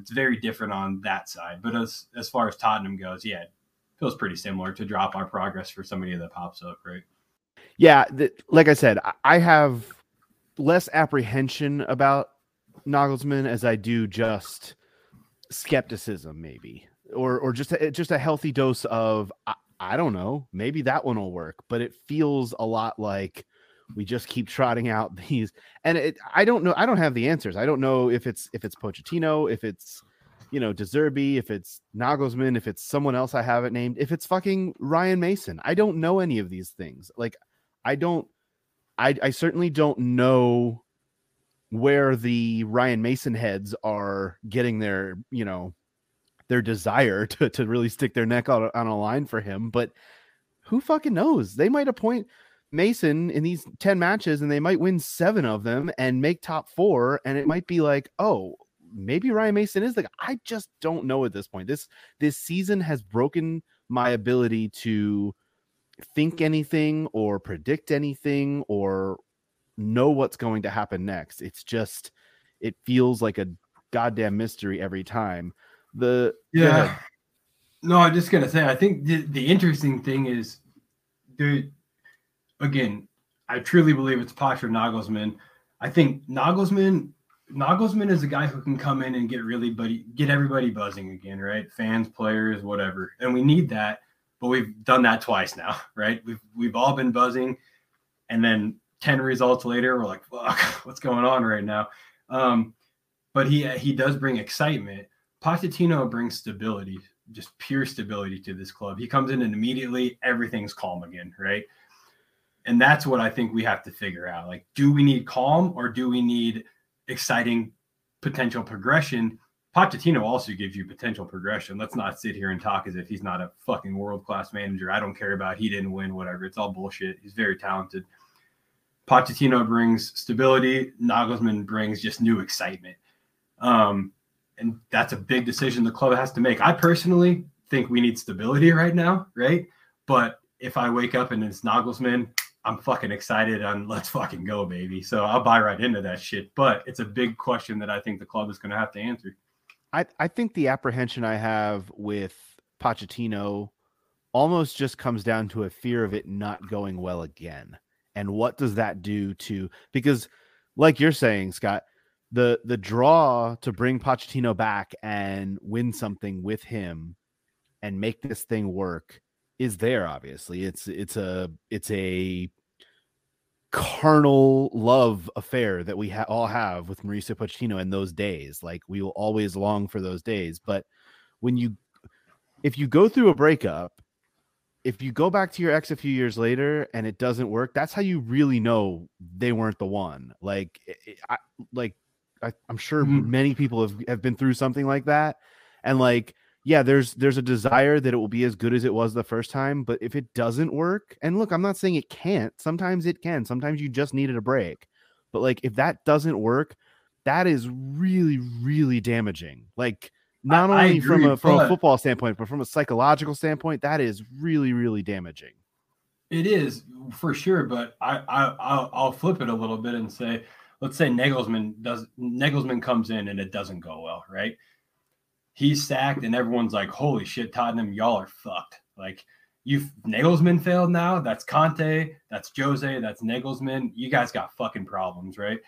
it's very different on that side. But as far as Tottenham goes, yeah, it feels pretty similar to drop our progress for somebody that pops up, right? Yeah, like I said, I have less apprehension about Nagelsmann as I do just skepticism, maybe, or just a healthy dose of, I don't know, maybe that one will work. But it feels a lot like we just keep trotting out these, and I don't know. I don't have the answers. I don't know if it's Pochettino, if it's, you know, De Zerbi, if it's Nagelsmann, if it's someone else I haven't named, if it's fucking Ryan Mason. I don't know any of these things. Like, I certainly don't know where the Ryan Mason heads are getting their, you know, their desire to really stick their neck on a line for him. But who fucking knows? They might appoint Mason in these 10 matches and they might win 7 of them and make top 4, and it might be like, oh, maybe Ryan Mason is the guy. I just don't know at this point. This season has broken my ability to think anything or predict anything or know what's going to happen next. It's just, it feels like a goddamn mystery every time. No, I'm just gonna say, I think the interesting thing is, dude, again, I truly believe it's Poch or Nagelsmann. I think Nagelsmann is a guy who can come in and get everybody buzzing again, right? Fans, players, whatever. And we need that, but we've done that twice now, right? We've all been buzzing, and then 10 results later, we're like, fuck, what's going on right now? But he does bring excitement. Pochettino brings stability, just pure stability to this club. He comes in and immediately everything's calm again, right? And that's what I think we have to figure out. Like, do we need calm or do we need exciting potential progression? Pochettino also gives you potential progression. Let's not sit here and talk as if he's not a fucking world-class manager. I don't care about he didn't win, whatever. It's all bullshit. He's very talented. Pochettino brings stability. Nagelsmann brings just new excitement. And that's a big decision the club has to make. I personally think we need stability right now, right? But if I wake up and it's Nagelsmann, I'm fucking excited and let's fucking go, baby. So I'll buy right into that shit. But it's a big question that I think the club is going to have to answer. I think the apprehension I have with Pochettino almost just comes down to a fear of it not going well again. And what does that do to, because like you're saying, Scott, the draw to bring Pochettino back and win something with him and make this thing work is there. Obviously it's a carnal love affair that we all have with Mauricio Pochettino in those days. Like, we will always long for those days. But if you go through a breakup, if you go back to your ex a few years later and it doesn't work, that's how you really know they weren't the one. Like, I'm sure many people have been through something like that. And like, yeah, there's a desire that it will be as good as it was the first time, but if it doesn't work, and look, I'm not saying it can't. Sometimes it can. Sometimes you just needed a break. But like, if that doesn't work, that is really, really damaging. Like, not only from a football standpoint, but from a psychological standpoint, that is really, really damaging. It is for sure. But I'll flip it a little bit and say, let's say Nagelsmann comes in and it doesn't go well, right? He's sacked and everyone's like, holy shit, Tottenham, y'all are fucked. Like, Nagelsmann failed now. That's Conte. That's Jose. That's Nagelsmann. You guys got fucking problems, right?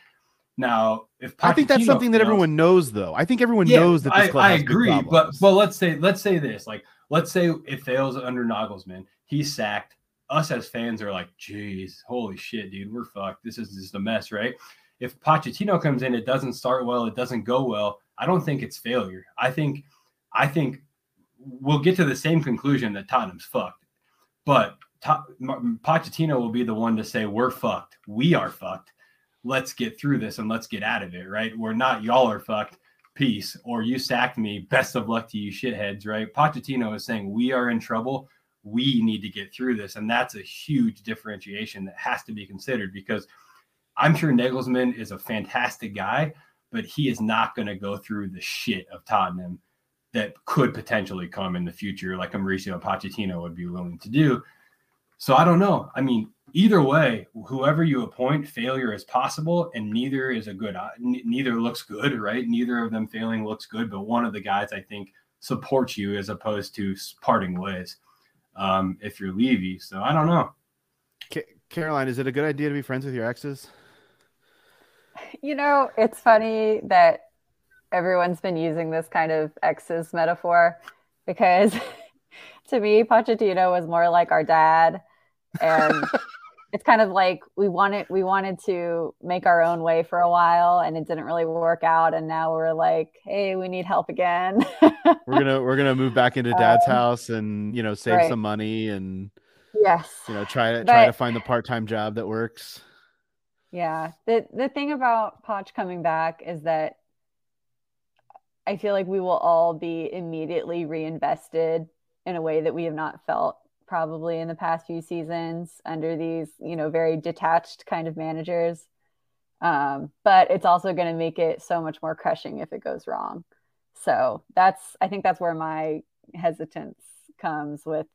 Now, if Pochettino, I think that's something that everyone knows, though. I think everyone knows that this club has big problems. I agree, but let's say this. Like, let's say it fails under Nagelsmann. He's sacked. Us as fans are like, geez, holy shit, dude, we're fucked. This is just a mess, right? If Pochettino comes in, it doesn't start well, it doesn't go well, I don't think it's failure. I think we'll get to the same conclusion that Tottenham's fucked, but Pochettino will be the one to say we're fucked. We are fucked. let's get through this and let's get out of it, right? We're not y'all are fucked, peace, or you sacked me, best of luck to you shitheads, right? Pochettino is saying we are in trouble. We need to get through this. And that's a huge differentiation that has to be considered, because I'm sure Nagelsmann is a fantastic guy, but he is not going to go through the shit of Tottenham that could potentially come in the future, like Mauricio Pochettino would be willing to do. So I don't know. I mean, either way, whoever you appoint, failure is possible, and neither looks good, right? Neither of them failing looks good, but one of the guys I think supports you as opposed to parting ways if you're Levy. So I don't know. Caroline, is it a good idea to be friends with your exes? You know, it's funny that everyone's been using this kind of exes metaphor, because to me, Pochettino was more like our dad. And it's kind of like we wanted to make our own way for a while, and it didn't really work out. And now we're like, hey, we need help again. we're gonna move back into dad's house and, you know, save right. some money and, yes, you know, try to find the part-time job that works. Yeah. The thing about Poch coming back is that I feel like we will all be immediately reinvested in a way that we have not felt probably in the past few seasons under these, you know, very detached kind of managers. But it's also going to make it so much more crushing if it goes wrong. So I think that's where my hesitance comes with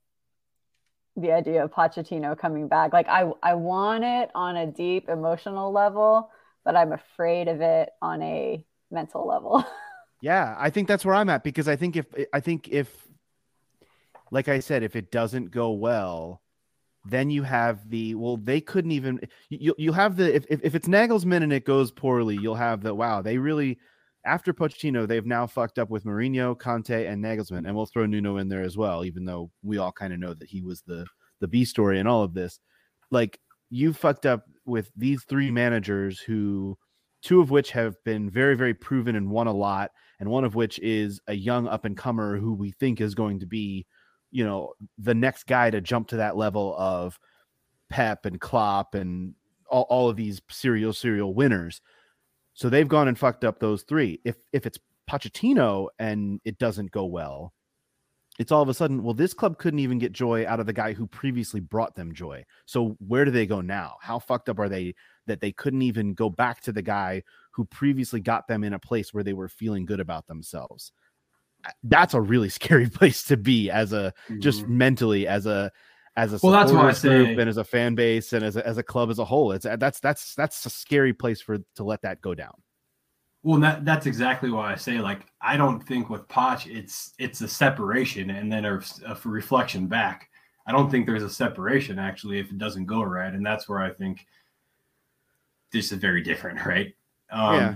the idea of Pochettino coming back. Like I want it on a deep emotional level, but I'm afraid of it on a mental level. Yeah, I think that's where I'm at, because I think if like I said, if it doesn't go well, then you have they couldn't even, you'll have the, if it's Nagelsmann and it goes poorly, you'll have the, wow, they really, after Pochettino, they've now fucked up with Mourinho, Conte, and Nagelsmann. And we'll throw Nuno in there as well, even though we all kind of know that he was the B story in all of this. Like, you fucked up with these three managers, who, two of which have been very, very proven and won a lot. And one of which is a young up and comer who we think is going to be, you know, the next guy to jump to that level of Pep and Klopp and all of these serial winners. So they've gone and fucked up those three. If it's Pochettino and it doesn't go well, it's all of a sudden, well, this club couldn't even get joy out of the guy who previously brought them joy. So where do they go now? How fucked up are they that they couldn't even go back to the guy who previously got them in a place where they were feeling good about themselves? That's a really scary place to be as a just mentally as a well, that's why I say, and as a fan base and as a club as a whole, that's a scary place to let that go down. Well, that's exactly why I say, like, I don't think with Poch it's a separation and then a reflection back. I don't think there's a separation actually if it doesn't go right, and that's where I think this is very different, right? Yeah.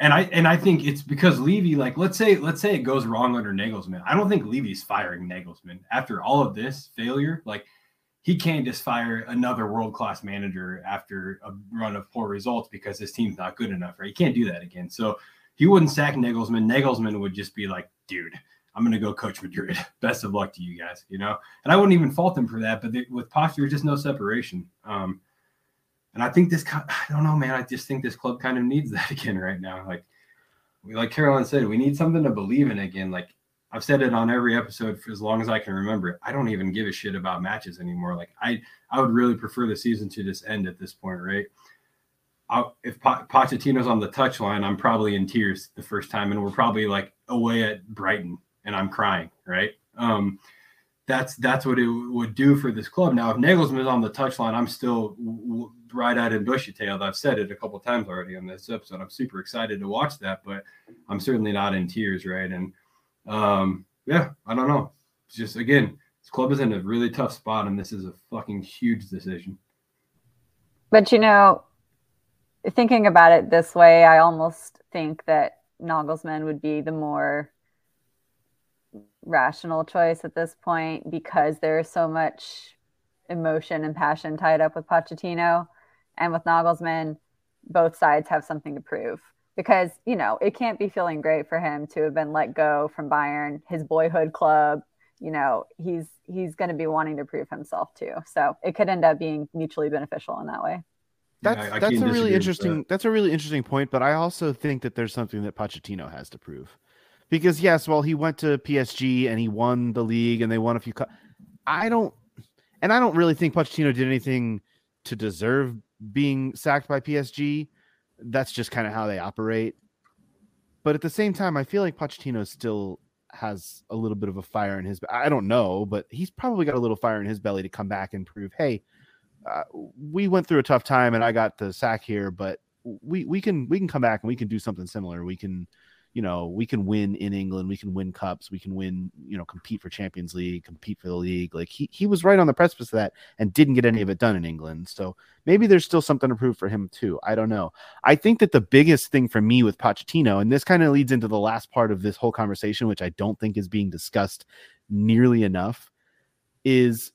And I think it's because Levy, like, let's say it goes wrong under Nagelsmann. I don't think Levy's firing Nagelsmann after all of this failure. Like, he can't just fire another world-class manager after a run of poor results because his team's not good enough, right? He can't do that again. So he wouldn't sack Nagelsmann. Nagelsmann would just be like, dude, I'm going to go coach Madrid. Best of luck to you guys, you know? And I wouldn't even fault him for that, but with Poch, there's just no separation. And I think I don't know, man. I just think this club kind of needs that again right now. Like Caroline said, we need something to believe in again. Like, I've said it on every episode for as long as I can remember it. I don't even give a shit about matches anymore. Like, I would really prefer the season to just end at this point, right? If Pochettino's on the touchline, I'm probably in tears the first time, and we're probably like away at Brighton, and I'm crying, right? That's what it would do for this club. Now, if Nagelsmann is on the touchline, I'm still bright-eyed and bushy-tailed. I've said it a couple of times already on this episode. I'm super excited to watch that, but I'm certainly not in tears, right? And yeah, I don't know. It's just, again, this club is in a really tough spot, and this is a fucking huge decision. But, you know, thinking about it this way, I almost think that Nagelsmann would be the more rational choice at this point, because there is so much emotion and passion tied up with Pochettino, and with Nagelsmann, both sides have something to prove, because, you know, it can't be feeling great for him to have been let go from Bayern, his boyhood club. You know, he's going to be wanting to prove himself too. So it could end up being mutually beneficial in that way. That's a really interesting point, but I also think that there's something that Pochettino has to prove. Because yes, well, he went to PSG and he won the league and they won a few I don't really think Pochettino did anything to deserve being sacked by PSG. That's just kind of how they operate. But at the same time, I feel like Pochettino still has a little bit of a fire in his I don't know, but he's probably got a little fire in his belly to come back and prove, hey, we went through a tough time and I got the sack here, but we can come back and we can do something similar. We can win in England. We can win cups. We can win, compete for Champions League, compete for the league. Like he was right on the precipice of that and didn't get any of it done in England. So maybe there's still something to prove for him too. I don't know. I think that the biggest thing for me with Pochettino, and this kind of leads into the last part of this whole conversation, which I don't think is being discussed nearly enough, is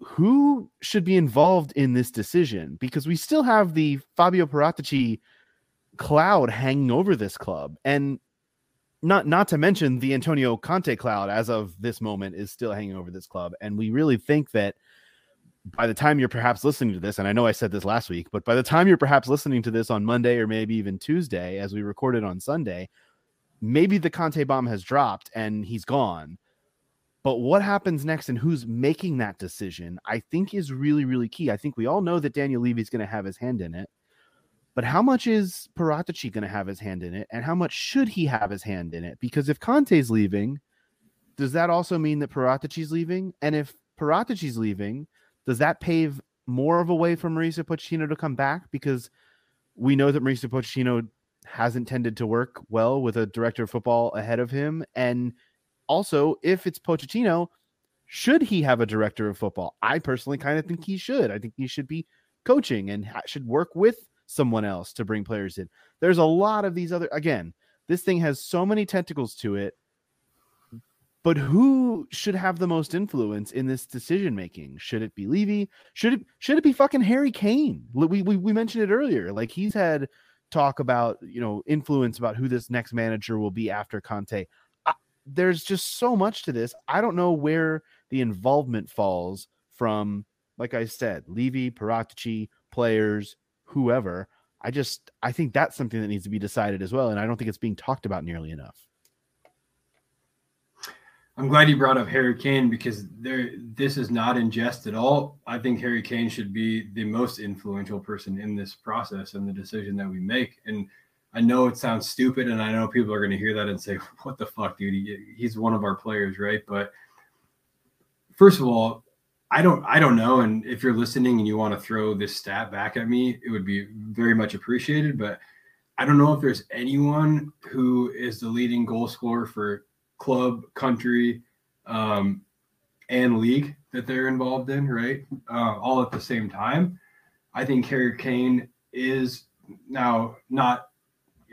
who should be involved in this decision? Because we still have the Fabio Paratici cloud hanging over this club. And not to mention the Antonio Conte cloud as of this moment is still hanging over this club. And we really think that by the time you're perhaps listening to this, and I know I said this last week, but by the time you're perhaps listening to this on Monday or maybe even Tuesday, as we recorded on Sunday, maybe the Conte bomb has dropped and he's gone. But what happens next and who's making that decision, I think is really, really key. I think we all know that Daniel Levy is going to have his hand in it. But how much is Paratici going to have his hand in it? And how much should he have his hand in it? Because if Conte's leaving, does that also mean that Paratici's leaving? And if Paratici's leaving, does that pave more of a way for Mauricio Pochettino to come back? Because we know that Mauricio Pochettino hasn't tended to work well with a director of football ahead of him. And also, if it's Pochettino, should he have a director of football? I personally kind of think he should. I think he should be coaching and should work with someone else to bring players in. There's a lot of these other, again, this thing has so many tentacles to it, but who should have the most influence in this decision-making? Should it be Levy? Should it be fucking Harry Kane? We mentioned it earlier. Like he's had talk about, influence about who this next manager will be after Conte. There's just so much to this. I don't know where the involvement falls from, like I said, Levy, Paratici, players, whoever. I think that's something that needs to be decided as well. And I don't think it's being talked about nearly enough. I'm glad you brought up Harry Kane because this is not in jest at all. I think Harry Kane should be the most influential person in this process and the decision that we make. And I know it sounds stupid and I know people are going to hear that and say, what the fuck, dude? He's one of our players, right? But first of all, I don't know. And if you're listening and you want to throw this stat back at me, it would be very much appreciated. But I don't know if there's anyone who is the leading goal scorer for club, country, and league that they're involved in, right? All at the same time. I think Harry Kane is now not,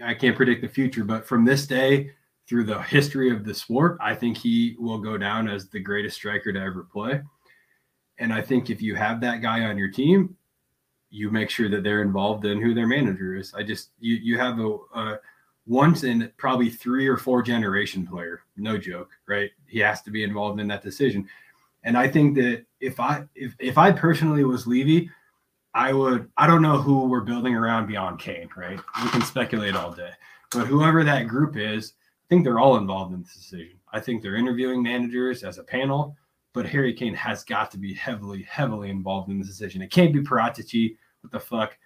I can't predict the future, but from this day through the history of the sport, I think he will go down as the greatest striker to ever play. And I think if you have that guy on your team, you make sure that they're involved in who their manager is. You have a once in probably 3 or 4 generation player, no joke, right? He has to be involved in that decision. And I think that if I personally was Levy, I don't know who we're building around beyond Kane, right? We can speculate all day, but whoever that group is, I think they're all involved in this decision. I think they're interviewing managers as a panel. But Harry Kane has got to be heavily, heavily involved in this decision. It can't be Paratici. What the fuck?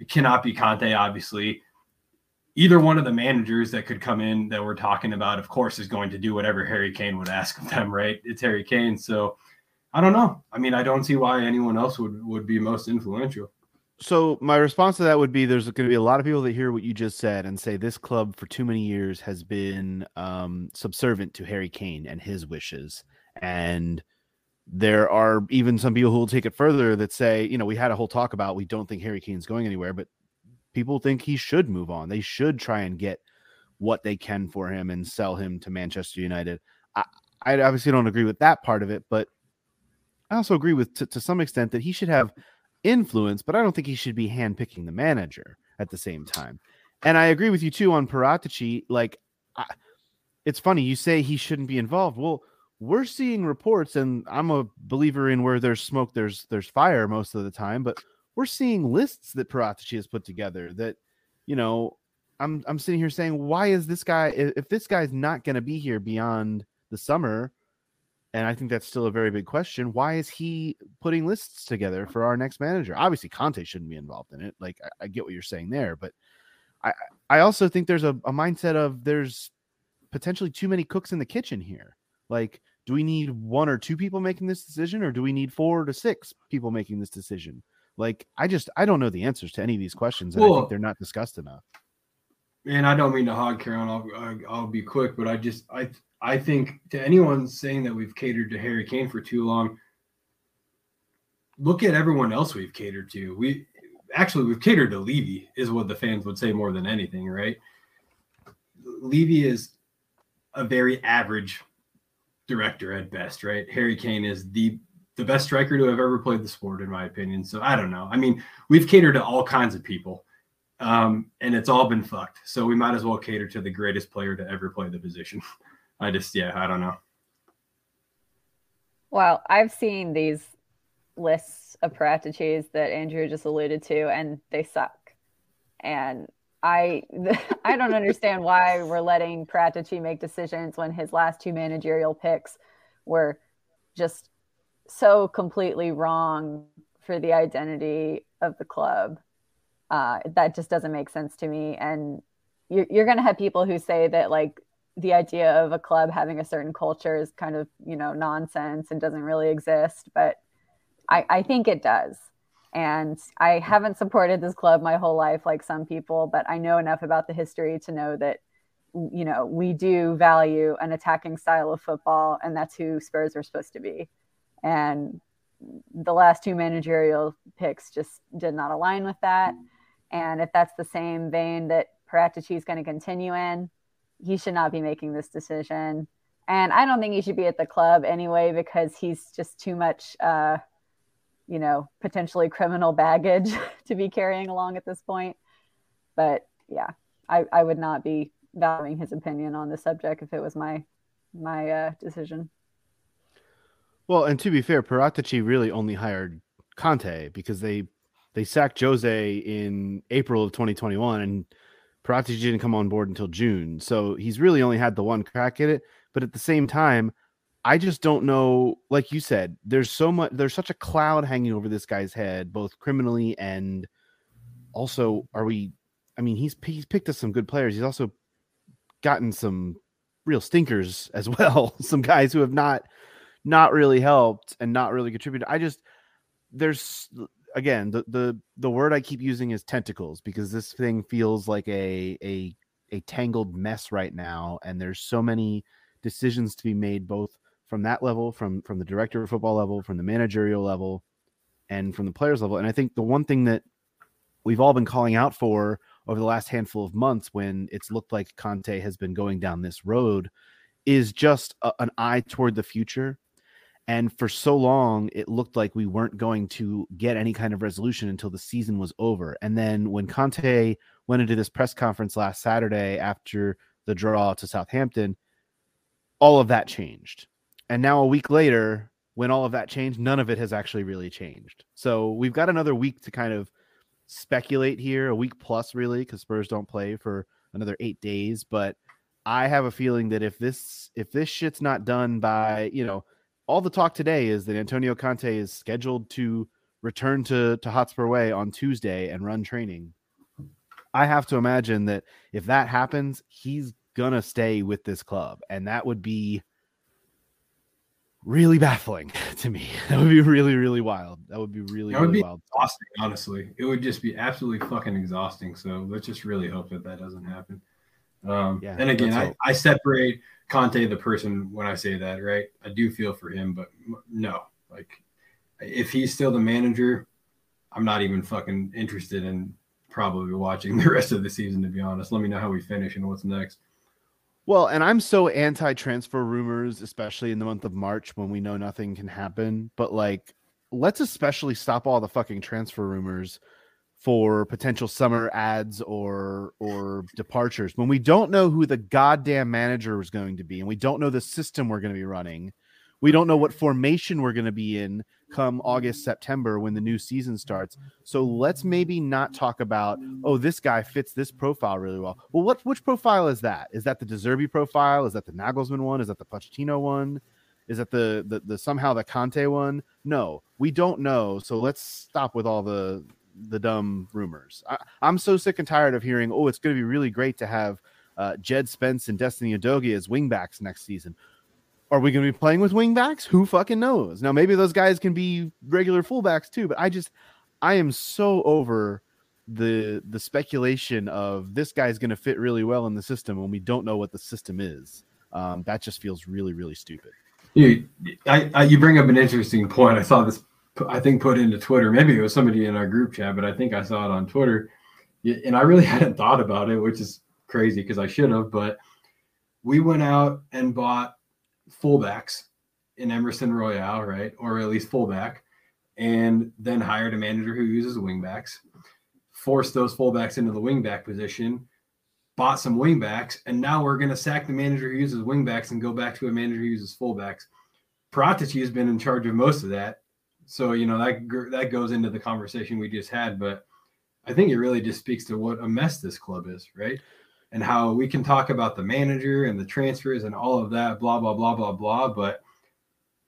It cannot be Conte, obviously. Either one of the managers that could come in that we're talking about, of course, is going to do whatever Harry Kane would ask of them, right? It's Harry Kane. So I don't know. I mean, I don't see why anyone else would be most influential. So my response to that would be there's going to be a lot of people that hear what you just said and say this club for too many years has been subservient to Harry Kane and his wishes. And there are even some people who will take it further that say, we had a whole talk about we don't think Harry Kane's going anywhere, but people think he should move on. They should try and get what they can for him and sell him to Manchester United. I obviously don't agree with that part of it, but I also agree with to some extent that he should have influence, but I don't think he should be handpicking the manager at the same time. And I agree with you too on Paratici. Like, it's funny. You say he shouldn't be involved. Well, we're seeing reports, and I'm a believer in where there's smoke, there's fire most of the time, but we're seeing lists that Paratici has put together that, you know, I'm sitting here saying, why is this guy, if this guy's not going to be here beyond the summer, and I think that's still a very big question, why is he putting lists together for our next manager? Obviously, Conte shouldn't be involved in it. Like, I get what you're saying there, but I also think there's a mindset of there's potentially too many cooks in the kitchen here. Like, do we need one or two people making this decision, or do we need 4 to 6 people making this decision? Like, I don't know the answers to any of these questions, and I think they're not discussed enough. And I don't mean to hog Karen. I'll be quick, but I think to anyone saying that we've catered to Harry Kane for too long, look at everyone else we've catered to. We've catered to Levy is what the fans would say more than anything, right? Levy is a very average director at best, right? Harry Kane is the best striker to have ever played the sport, in my opinion. So I don't know. I mean, we've catered to all kinds of people, and it's all been fucked. So we might as well cater to the greatest player to ever play the position. I don't know. Wow. I've seen these lists of Paraticis that Andrew just alluded to, and they suck. And I don't understand why we're letting Paratici make decisions when his last two managerial picks were just so completely wrong for the identity of the club. That just doesn't make sense to me. And you're going to have people who say that, like, the idea of a club having a certain culture is kind of, you know, nonsense and doesn't really exist. But I think it does. And I haven't supported this club my whole life, like some people, but I know enough about the history to know that, you know, we do value an attacking style of football, and that's who Spurs are supposed to be. And the last two managerial picks just did not align with that. And if that's the same vein that Paratici is going to continue in, he should not be making this decision. And I don't think he should be at the club anyway, because he's just too much, you know, potentially criminal baggage to be carrying along at this point. But yeah, I would not be valuing his opinion on the subject if it was my decision. Well, and to be fair, Paratici really only hired Conte because they sacked Jose in April of 2021, and Paratici didn't come on board until June. So he's really only had the one crack at it. But at the same time, I just don't know, like you said, there's such a cloud hanging over this guy's head, both criminally and also he's picked us some good players. He's also gotten some real stinkers as well. Some guys who have not really helped and not really contributed. Again, the word I keep using is tentacles, because this thing feels like a tangled mess right now. And there's so many decisions to be made, both from that level, from the director of football level, from the managerial level, and from the players level. And I think the one thing that we've all been calling out for over the last handful of months, when it's looked like Conte has been going down this road, is just an eye toward the future. And for so long, it looked like we weren't going to get any kind of resolution until the season was over. And then when Conte went into this press conference last Saturday after the draw to Southampton, all of that changed. And now a week later, when all of that changed, none of it has actually really changed. So we've got another week to kind of speculate here, a week plus really, because Spurs don't play for another 8 days. But I have a feeling that if this shit's not done by, you know, all the talk today is that Antonio Conte is scheduled to return to Hotspur Way on Tuesday and run training. I have to imagine that if that happens, he's going to stay with this club. And that would be really baffling to me. That would be really, really wild. That would be really wild. Exhausting, honestly. It would just be absolutely fucking exhausting. So let's just really hope that doesn't happen. And again, I separate Conte the person when I say that, right? I do feel for him, but no, like, if he's still the manager, I'm not even fucking interested in probably watching the rest of the season, to be honest. Let me know how we finish and what's next. Well, and I'm so anti-transfer rumors, especially in the month of March when we know nothing can happen. But, like, let's especially stop all the fucking transfer rumors for potential summer ads or departures, when we don't know who the goddamn manager is going to be, and we don't know the system we're going to be running. We don't know what formation we're going to be in come August, September when the new season starts. So let's maybe not talk about, oh, this guy fits this profile really well. Well, which profile is that? Is that the De Zerbi profile? Is that the Nagelsmann one? Is that the Pochettino one? Is that the somehow the Conte one? No, we don't know. So let's stop with all the dumb rumors. I'm so sick and tired of hearing, oh, it's going to be really great to have Jed Spence and Destiny Adogie as wingbacks next season. Are we going to be playing with wingbacks? Who fucking knows? Now, maybe those guys can be regular fullbacks too, but I am so over the speculation of this guy's going to fit really well in the system when we don't know what the system is. That just feels really, really stupid. You bring up an interesting point. I saw this, I think, put into Twitter. Maybe it was somebody in our group chat, but I think I saw it on Twitter. And I really hadn't thought about it, which is crazy because I should have, but we went out and bought fullbacks in Emerson Royale, right? Or at least fullback, and then hired a manager who uses wingbacks, forced those fullbacks into the wingback position, bought some wingbacks, and now we're going to sack the manager who uses wingbacks and go back to a manager who uses fullbacks. Paratici has been in charge of most of that. So, you know, that goes into the conversation we just had, but I think it really just speaks to what a mess this club is, right? And how we can talk about the manager and the transfers and all of that, blah, blah, blah, blah, blah. But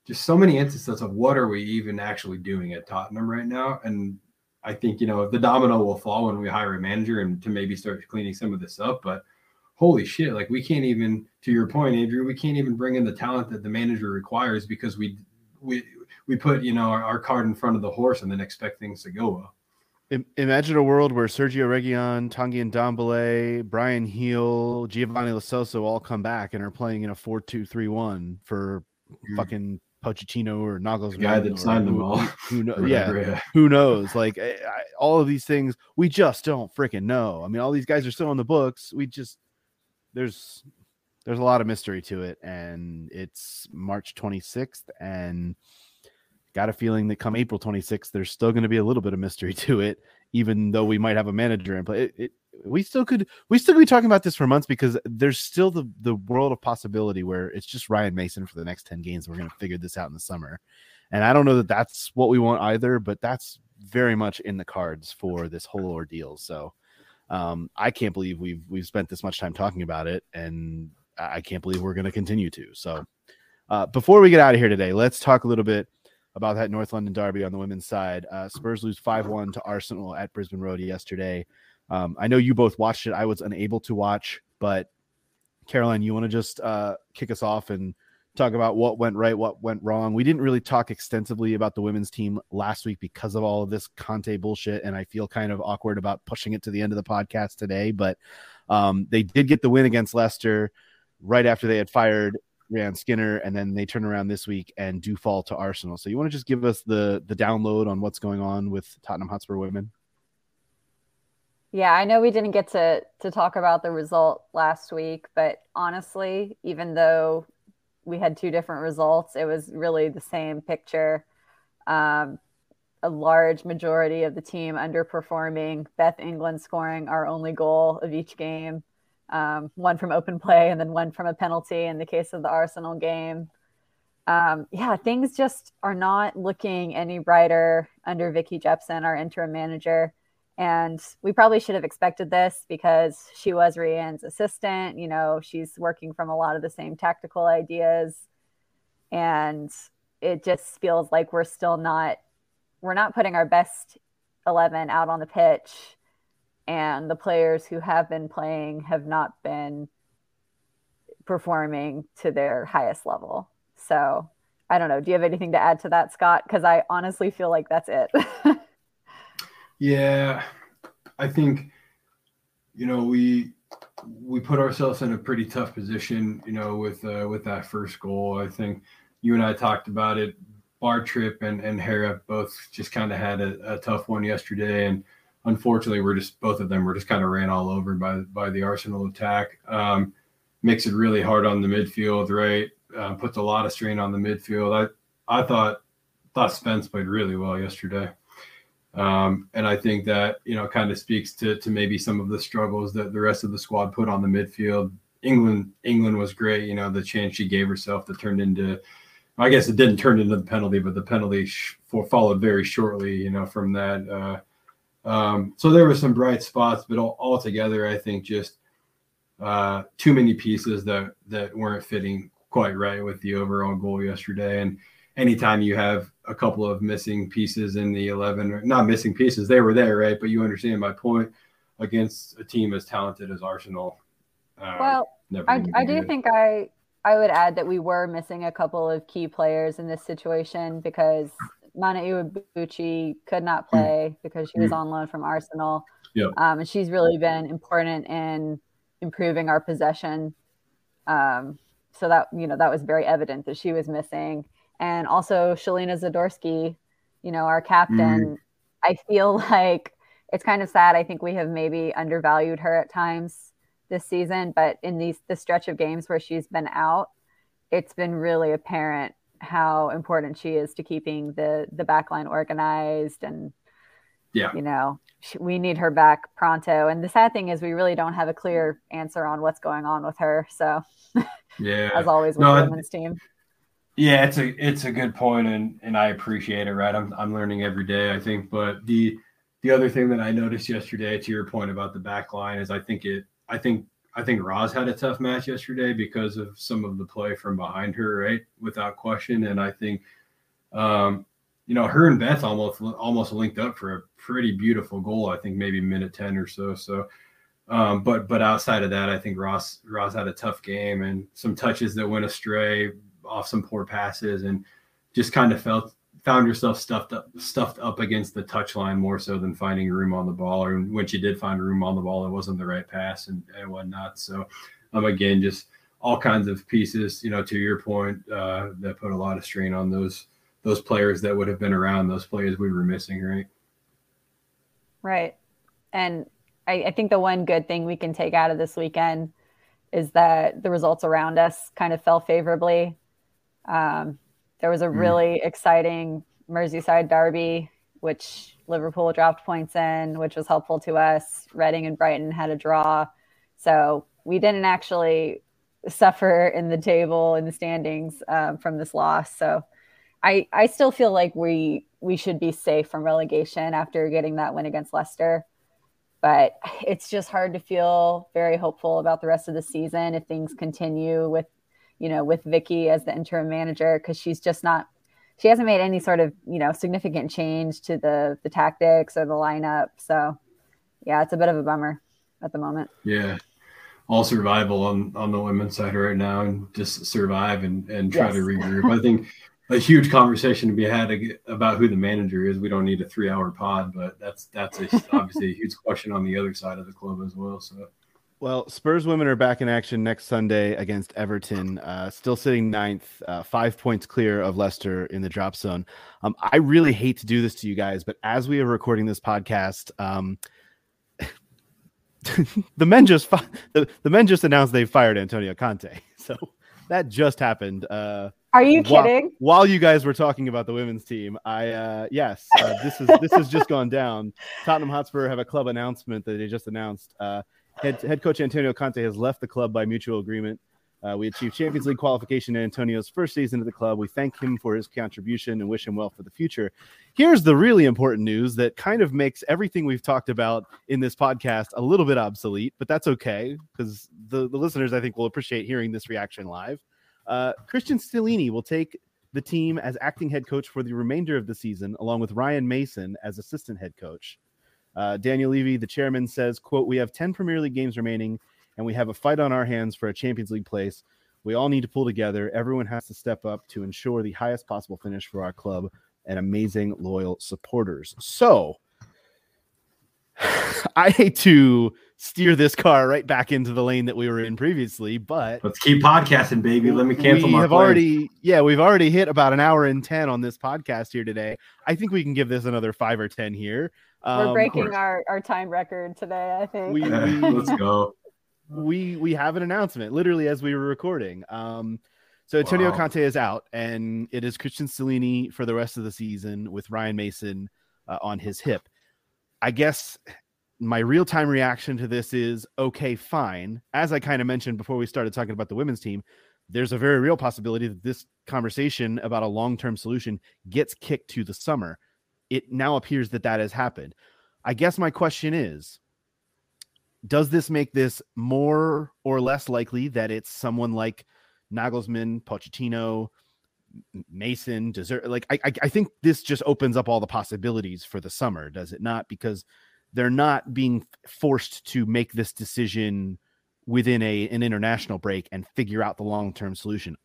just so many instances of what are we even actually doing at Tottenham right now? And I think, you know, the domino will fall when we hire a manager and to maybe start cleaning some of this up. But holy shit, like we can't even, to your point, Andrew, we can't even bring in the talent that the manager requires because we put, you know, our card in front of the horse and then expect things to go well. Imagine a world where Sergio Reguilón, Tanguy Ndombele, Brian Hill, Giovanni Lo Celso all come back and are playing in a 4-2-3-1 for fucking Pochettino or Nagelsmann. The guy that signed them all. Who knows? Yeah, who knows? Like, all of these things, we just don't freaking know. I mean, all these guys are still on the books. We just – there's a lot of mystery to it, and it's March 26th, and – got a feeling that come April 26th, there's still going to be a little bit of mystery to it, even though we might have a manager in play. We still could be talking about this for months because there's still the world of possibility where it's just Ryan Mason for the next 10 games. We're going to figure this out in the summer. And I don't know that that's what we want either, but that's very much in the cards for this whole ordeal. So I can't believe we've spent this much time talking about it, and I can't believe we're going to continue to. So before we get out of here today, let's talk a little bit about that North London derby on the women's side. Spurs lose 5-1 to Arsenal at Brisbane Road yesterday. I know you both watched it. I was unable to watch, but Caroline, you want to just kick us off and talk about what went right, what went wrong? We didn't really talk extensively about the women's team last week because of all of this Conte bullshit, and I feel kind of awkward about pushing it to the end of the podcast today, but they did get the win against Leicester right after they had fired Ryan Skinner, and then they turn around this week and do fall to Arsenal. So you want to just give us the download on what's going on with Tottenham Hotspur women? Yeah, I know we didn't get to talk about the result last week, but honestly, even though we had two different results, it was really the same picture. A large majority of the team underperforming, Beth England scoring our only goal of each game. One from open play and then one from a penalty in the case of the Arsenal game. Things just are not looking any brighter under Vicky Jepson, our interim manager. And we probably should have expected this because she was Rianne's assistant. You know, she's working from a lot of the same tactical ideas. And it just feels like we're not putting our best 11 out on the pitch. And the players who have been playing have not been performing to their highest level. So I don't know. Do you have anything to add to that, Scott? Because I honestly feel like that's it. Yeah, I think, you know, we put ourselves in a pretty tough position, you know, with that first goal. I think you and I talked about it. Bartrip and Hera both just kind of had a tough one yesterday. And unfortunately, both of them were just kind of ran all over by the Arsenal attack. Makes it really hard on the midfield, right? Puts a lot of strain on the midfield. I thought Spence played really well yesterday. And I think that, you know, kind of speaks to maybe some of the struggles that the rest of the squad put on the midfield. England was great. You know, the chance she gave herself that turned into I guess it didn't turn into the penalty, but the penalty followed very shortly, from that. So there were some bright spots, but altogether, I think just too many pieces that weren't fitting quite right with the overall goal yesterday. And anytime you have a couple of missing pieces in the 11, not missing pieces, they were there, right? But you understand my point against a team as talented as Arsenal. I would add that we were missing a couple of key players in this situation because Mana Iwabuchi could not play because she was on loan from Arsenal. Yeah. And she's really been important in improving our possession. So that, that was very evident that she was missing. And also Shalina Zadorsky, our captain, I feel like it's kind of sad. I think we have maybe undervalued her at times this season, but in the stretch of games where she's been out, it's been really apparent how important she is to keeping the back line organized. And, we need her back pronto. And the sad thing is we really don't have a clear answer on what's going on with her. So as always with the women's team. Yeah, it's a good point, and I appreciate it, right? I'm learning every day, I think. But the other thing that I noticed yesterday, to your point about the back line, is I think Roz had a tough match yesterday because of some of the play from behind her, right? Without question. And I think her and Beth almost linked up for a pretty beautiful goal, I think maybe minute 10 or so. So but outside of that, I think Roz had a tough game and some touches that went astray off some poor passes, and just kind of found yourself stuffed up against the touchline more so than finding room on the ball. Or when she did find room on the ball, it wasn't the right pass and whatnot. So again, just all kinds of pieces, to your point, that put a lot of strain on those players that would have been around, those players we were missing, right? Right. And I think the one good thing we can take out of this weekend is that the results around us kind of fell favorably. There was a really exciting Merseyside derby, which Liverpool dropped points in, which was helpful to us. Reading and Brighton had a draw. So we didn't actually suffer in the table, in the standings from this loss. So I still feel like we should be safe from relegation after getting that win against Leicester. But it's just hard to feel very hopeful about the rest of the season if things continue with Vicky as the interim manager, because she hasn't made any sort of, significant change to the tactics or the lineup. So, it's a bit of a bummer at the moment. Yeah. All survival on the women's side right now, and just survive and try to regroup. I think a huge conversation to be had about who the manager is. We don't need a 3-hour pod, but that's obviously a huge question on the other side of the club as well. So. Well, Spurs women are back in action next Sunday against Everton, still sitting 9th, 5 points clear of Leicester in the drop zone. I really hate to do this to you guys, but as we are recording this podcast, the men just announced they fired Antonio Conte. So that just happened. Are you kidding? While you guys were talking about the women's team, this has just gone down. Tottenham Hotspur have a club announcement that they just announced. Head coach Antonio Conte has left the club by mutual agreement. We achieved Champions League qualification in Antonio's first season at the club. We thank him for his contribution and wish him well for the future. Here's the really important news that kind of makes everything we've talked about in this podcast a little bit obsolete, but that's okay, because the listeners, I think, will appreciate hearing this reaction live. Christian Stellini will take the team as acting head coach for the remainder of the season, along with Ryan Mason as assistant head coach. Daniel Levy, the chairman, says, quote, "We have 10 Premier League games remaining, and we have a fight on our hands for a Champions League place. We all need to pull together. Everyone has to step up to ensure the highest possible finish for our club and amazing, loyal supporters." So I hate to steer this car right back into the lane that we were in previously, but let's keep podcasting, baby. Let me cancel my plans. We've already hit about an hour and 10 on this podcast here today. I think we can give this another 5 or 10 here. We're breaking our time record today, I think. Let's go. We have an announcement, literally, as we were recording. So Antonio Conte is out, and it is Christian Stellini for the rest of the season with Ryan Mason on his hip. I guess my real-time reaction to this is, okay, fine. As I kind of mentioned before we started talking about the women's team, there's a very real possibility that this conversation about a long-term solution gets kicked to the summer. It now appears that that has happened. I guess my question is, does this make this more or less likely that it's someone like Nagelsmann, Pochettino, Mason, De Zerbi? Like, I think this just opens up all the possibilities for the summer, does it not? Because they're not being forced to make this decision within an international break and figure out the long-term solution.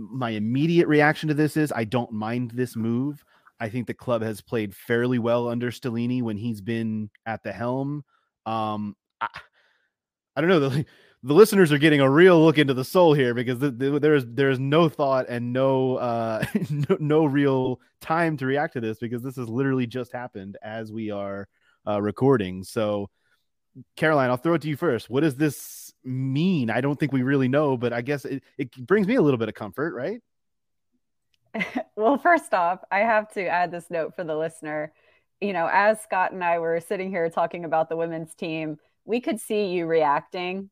My immediate reaction to this is I don't mind this move. I think the club has played fairly well under Stellini when he's been at the helm. I don't know. The listeners are getting a real look into the soul here, because there is no thought and no real time to react to this, because this has literally just happened as we are recording. So, Caroline, I'll throw it to you first. What does this mean? I don't think we really know, but I guess it brings me a little bit of comfort, right? Well, first off, I have to add this note for the listener. You know, as Scott and I were sitting here talking about the women's team, we could see you reacting.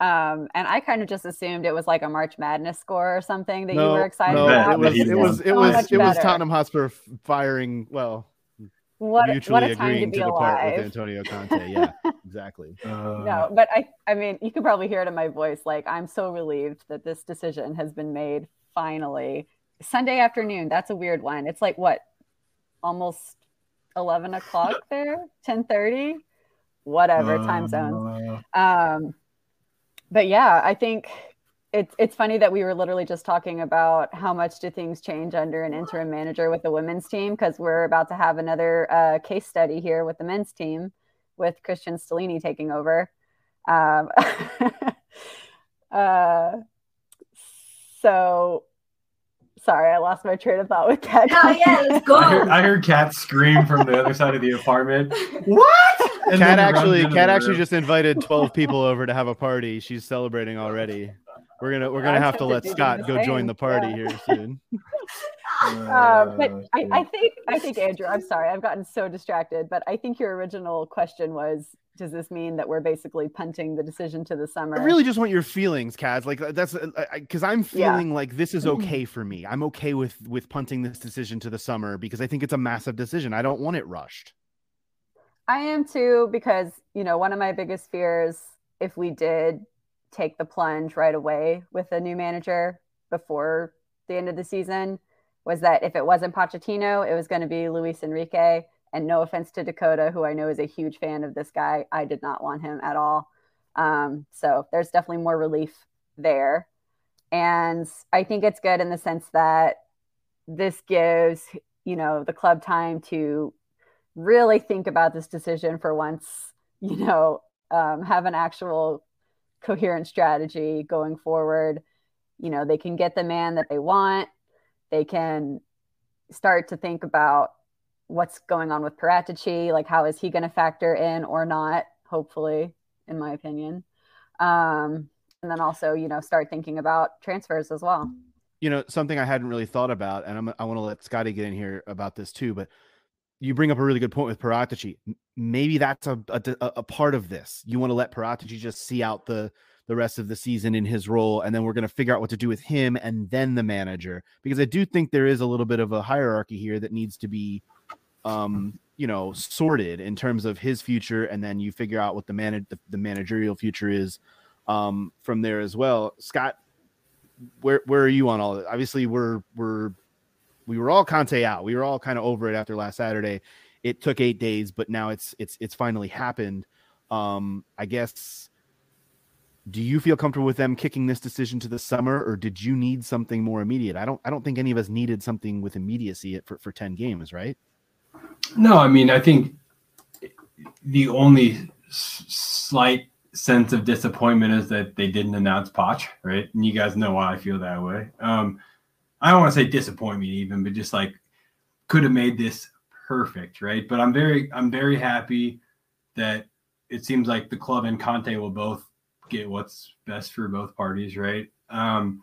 And I kind of just assumed it was like a March Madness score or something that you were excited about. It was Tottenham Hotspur firing. Well, what a time to be alive with Antonio Conte. Yeah, exactly. No, but I mean, you could probably hear it in my voice. Like, I'm so relieved that this decision has been made finally. Sunday afternoon. That's a weird one. It's like what, almost 11 o'clock there, 10:30, whatever time zones. But yeah, I think it's funny that we were literally just talking about how much do things change under an interim manager with the women's team, because we're about to have another case study here with the men's team with Christian Stellini taking over. So. Sorry, I lost my train of thought with Kat. Oh, yeah, let's go. I heard Kat scream from the other side of the apartment. What? Kat actually just invited 12 people over to have a party. She's celebrating already. We're gonna have to let Scott go join the party here soon. But I think Andrew, I'm sorry, I've gotten so distracted. But I think your original question was, does this mean that we're basically punting the decision to the summer? I really just want your feelings, Kaz. Like, that's because I'm feeling like this is okay for me. I'm okay with punting this decision to the summer because I think it's a massive decision. I don't want it rushed. I am too, because, you know, one of my biggest fears, if we did take the plunge right away with a new manager before the end of the season, was that if it wasn't Pochettino, it was going to be Luis Enrique. And no offense to Dakota, who I know is a huge fan of this guy. I did not want him at all. So there's definitely more relief there. And I think it's good in the sense that this gives, you know, the club time to really think about this decision for once, you know, have an actual coherent strategy going forward. You know, they can get the man that they want. They can start to think about what's going on with Paratici, like how is he going to factor in or not, hopefully, in my opinion. And then also, you know, start thinking about transfers as well. You know, something I hadn't really thought about, and I want to let Scotty get in here about this too, but you bring up a really good point with Paratici. Maybe that's a part of this. You want to let Paratici just see out the rest of the season in his role, and then we're going to figure out what to do with him and then the manager, because I do think there is a little bit of a hierarchy here that needs to be you know, sorted in terms of his future, and then you figure out what the managerial future is from there as well. Scott, where are you on all this? Obviously, we were all Conte out. We were all kind of over it after last Saturday. It took 8 days, but now it's finally happened. I guess, do you feel comfortable with them kicking this decision to the summer, or did you need something more immediate? I don't think any of us needed something with immediacy for 10 games, right? No, I mean, I think the only slight sense of disappointment is that they didn't announce Poch, right? And you guys know why I feel that way. I don't want to say disappointment even, but just like could have made this perfect, right? But I'm very happy that it seems like the club and Conte will both get what's best for both parties, right? I'm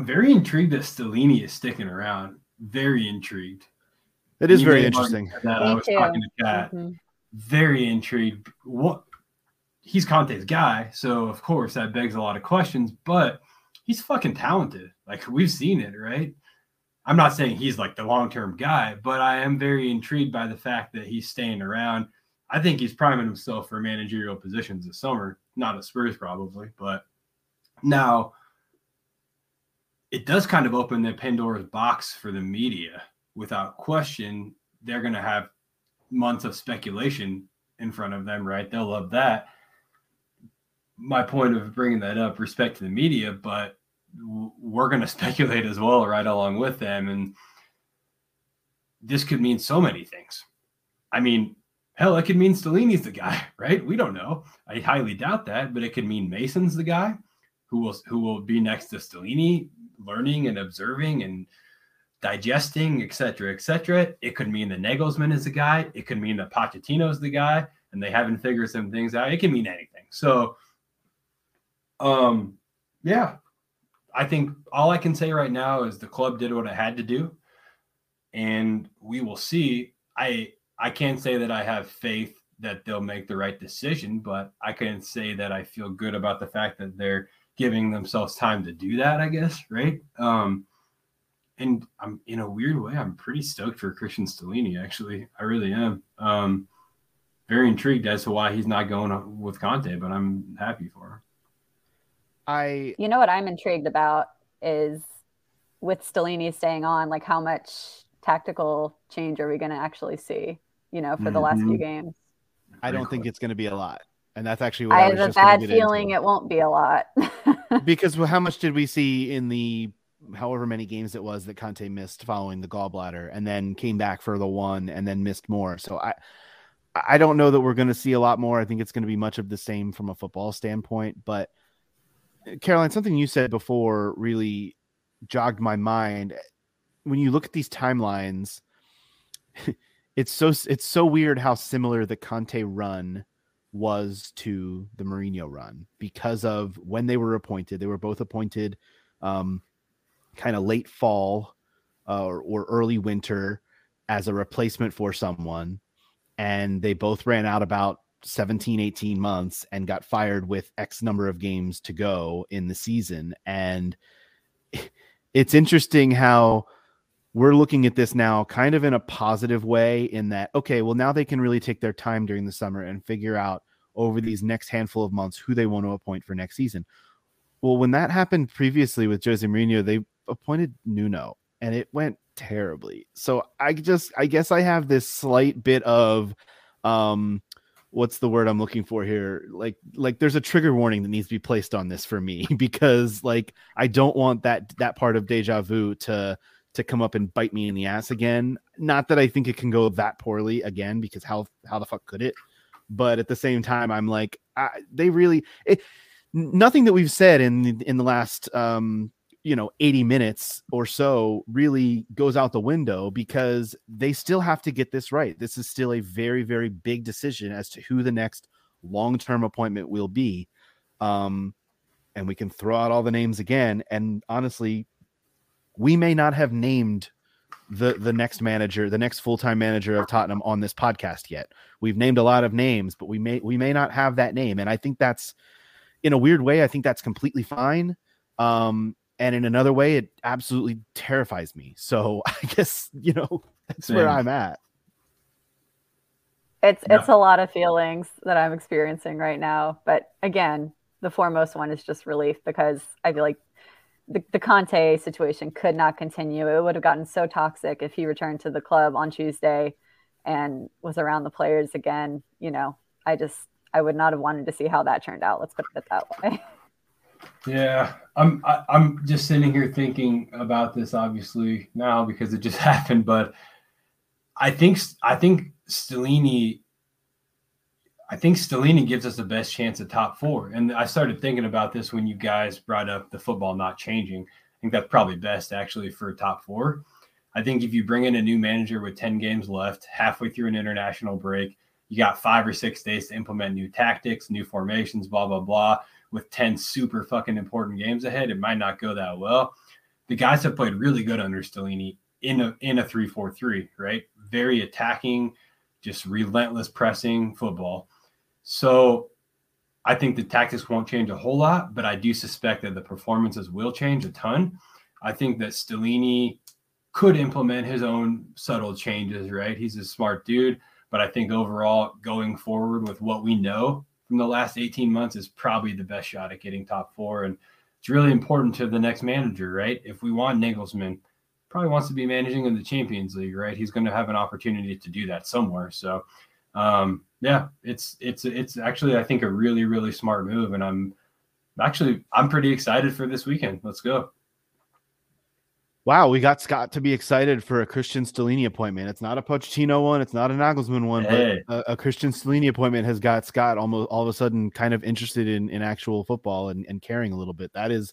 very intrigued that Stellini is sticking around. Very intrigued. It is very interesting. I was talking to Kat. Mm-hmm. Very intrigued. What he's Conte's guy, so of course that begs a lot of questions, but he's fucking talented. Like, we've seen it, right? I'm not saying he's like the long-term guy, but I am very intrigued by the fact that he's staying around. I think he's priming himself for managerial positions this summer, not at Spurs probably, but now it does kind of open the Pandora's box for the media. Without question, they're going to have months of speculation in front of them, right? They'll love that. My point of bringing that up, respect to the media, but we're going to speculate as well, right along with them. And this could mean so many things. I mean, hell, it could mean Stellini's the guy, right? We don't know. I highly doubt that, but it could mean Mason's the guy who will be next to Stellini, learning and observing and digesting, et cetera, et cetera. It could mean that Nagelsmann is the guy. It could mean that Pochettino's the guy and they haven't figured some things out. It can mean anything. So, yeah, I think all I can say right now is the club did what it had to do and we will see. I can't say that I have faith that they'll make the right decision, but I can say that I feel good about the fact that they're giving themselves time to do that, I guess. Right. And I'm, in a weird way, I'm pretty stoked for Christian Stellini, actually. I really am. Very intrigued as to why he's not going with Conte, but I'm happy for him. You know what I'm intrigued about is with Stellini staying on, like how much tactical change are we going to actually see, you know, for the last few games? I don't think it's going to be a lot. And that's actually what I have a bad feeling it won't be a lot. Because how much did we see in the however many games it was that Conte missed following the gallbladder and then came back for the one and then missed more. So I don't know that we're going to see a lot more. I think it's going to be much of the same from a football standpoint, but Caroline, something you said before really jogged my mind. When you look at these timelines, it's so weird how similar the Conte run was to the Mourinho run because of when they were appointed. They were both appointed, kind of late fall or early winter as a replacement for someone. And they both ran out about 17, 18 months and got fired with X number of games to go in the season. And it's interesting how we're looking at this now kind of in a positive way in that, okay, well now they can really take their time during the summer and figure out over these next handful of months who they want to appoint for next season. Well, when that happened previously with Jose Mourinho, they appointed Nuno and it went terribly. So I guess I have this slight bit of, what's the word I'm looking for here? Like there's a trigger warning that needs to be placed on this for me because like, I don't want that part of deja vu to come up and bite me in the ass again. Not that I think it can go that poorly again, because how the fuck could it? But at the same time, I'm like, nothing that we've said in the last 80 minutes or so really goes out the window because they still have to get this right. This is still a very, very big decision as to who the next long-term appointment will be. And we can throw out all the names again. And honestly, we may not have named the next manager, the next full-time manager of Tottenham on this podcast yet. We've named a lot of names, but we may not have that name. And I think that's, in a weird way, I think that's completely fine. And in another way, it absolutely terrifies me. So I guess, that's where I'm at. It's a lot of feelings that I'm experiencing right now. But again, the foremost one is just relief because I feel like the Conte situation could not continue. It would have gotten so toxic if he returned to the club on Tuesday and was around the players again. I would not have wanted to see how that turned out. Let's put it that way. Yeah. I'm just sitting here thinking about this obviously now because it just happened, but I think Stellini gives us the best chance at top four. And I started thinking about this when you guys brought up the football not changing. I think that's probably best actually for top four. I think if you bring in a new manager with 10 games left, halfway through an international break, you got 5 or 6 days to implement new tactics, new formations, blah, blah, blah. With 10 super fucking important games ahead, it might not go that well. The guys have played really good under Stellini in a 3-4-3, right? Very attacking, just relentless pressing football. So I think the tactics won't change a whole lot, but I do suspect that the performances will change a ton. I think that Stellini could implement his own subtle changes, right? He's a smart dude, but I think overall going forward with what we know from the last 18 months is probably the best shot at getting top four. And it's really important to the next manager, right? If we want Nagelsmann, probably wants to be managing in the Champions League, right? He's going to have an opportunity to do that somewhere. So yeah, it's actually, I think, a really, really smart move. And I'm pretty excited for this weekend. Let's go. Wow, we got Scott to be excited for a Christian Stellini appointment. It's not a Pochettino one. It's not a Nagelsmann one. Hey. But a Christian Stellini appointment has got Scott almost all of a sudden kind of interested in actual football and caring a little bit. That is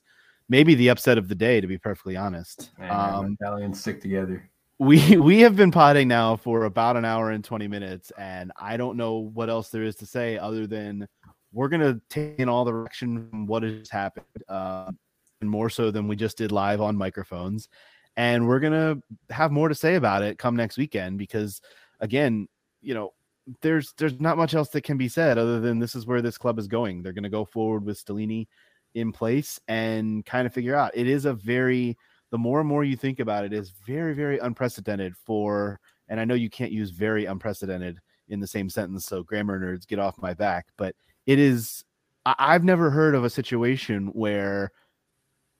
maybe the upset of the day, to be perfectly honest. Man, Italians stick together. We have been potting now for about an hour and 20 minutes, and I don't know what else there is to say other than we're going to take in all the direction from what has happened. And more so than we just did live on microphones. And we're going to have more to say about it come next weekend, because again, you know, there's not much else that can be said other than this is where this club is going. They're going to go forward with Stellini in place and kind of figure out. It is a very, the more and more you think about it, is very, very unprecedented for, and I know you can't use very unprecedented in the same sentence. So grammar nerds, get off my back, but it is, I've never heard of a situation where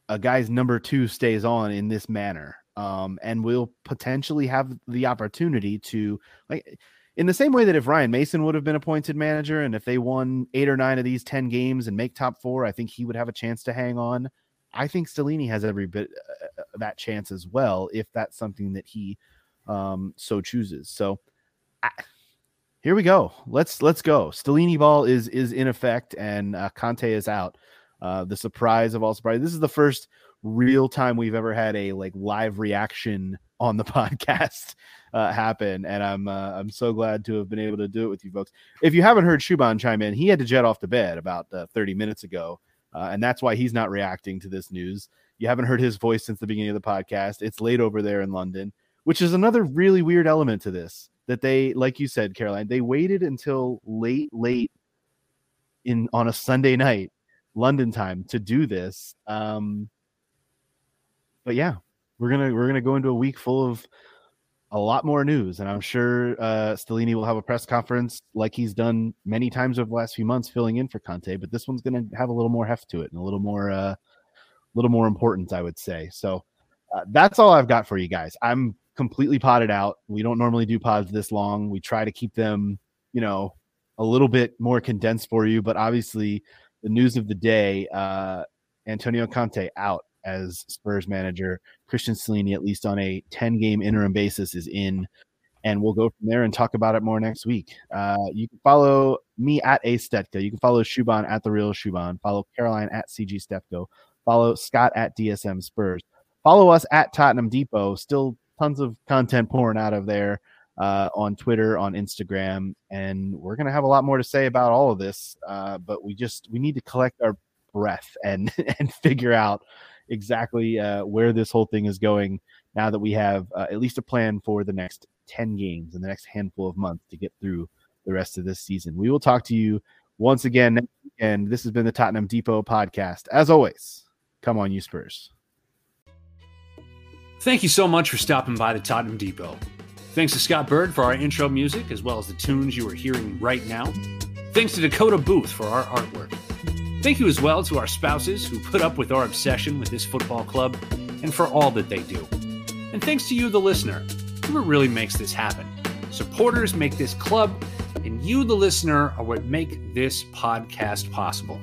a guy's number two stays on in this manner, and will potentially have the opportunity to, like, in the same way that if Ryan Mason would have been appointed manager and if they won 8 or 9 of these 10 games and make top four, I think he would have a chance to hang on. I think Stellini has every bit that chance as well, if that's something that he so chooses. So here we go. Let's go. Stellini ball is in effect, and Conte is out. The surprise of all surprises. This is the first real time we've ever had a like live reaction on the podcast happen, and I'm so glad to have been able to do it with you folks. If you haven't heard Shuban chime in, he had to jet off to bed about 30 minutes ago, and that's why he's not reacting to this news. You haven't heard his voice since the beginning of the podcast. It's late over there in London, which is another really weird element to this, that they, like you said, Caroline, they waited until late in on a Sunday night London time to do this. But yeah, we're gonna go into a week full of a lot more news, and I'm sure Stellini will have a press conference like he's done many times over the last few months filling in for Conte, but this one's gonna have a little more heft to it and a little more importance, I would say. So that's all I've got for you guys. I'm completely potted out. We don't normally do pods this long. We try to keep them, you know, a little bit more condensed for you, but obviously the news of the day, Antonio Conte out as Spurs manager. Christian Stellini, at least on a 10-game interim basis, is in. And we'll go from there and talk about it more next week. You can follow me at AStetka. You can follow Shuban at The Real Shuban. Follow Caroline at CG Stefko. Follow Scott at DSM Spurs. Follow us at Tottenham Depot. Still tons of content pouring out of there on Twitter, on Instagram, and we're going to have a lot more to say about all of this, but we need to collect our breath and figure out exactly where this whole thing is going now that we have at least a plan for the next 10 games and the next handful of months to get through the rest of this season. We will talk to you once again, and this has been the Tottenham Depot podcast. As always, come on you Spurs. Thank you so much for stopping by the Tottenham Depot. Thanks to Scott Bird for our intro music, as well as the tunes you are hearing right now. Thanks to Dakota Booth for our artwork. Thank you as well to our spouses who put up with our obsession with this football club and for all that they do. And thanks to you, the listener, who really makes this happen. Supporters make this club, and you, the listener, are what make this podcast possible.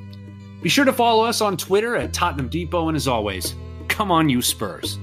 Be sure to follow us on Twitter at Tottenham Depot, and as always, come on you Spurs.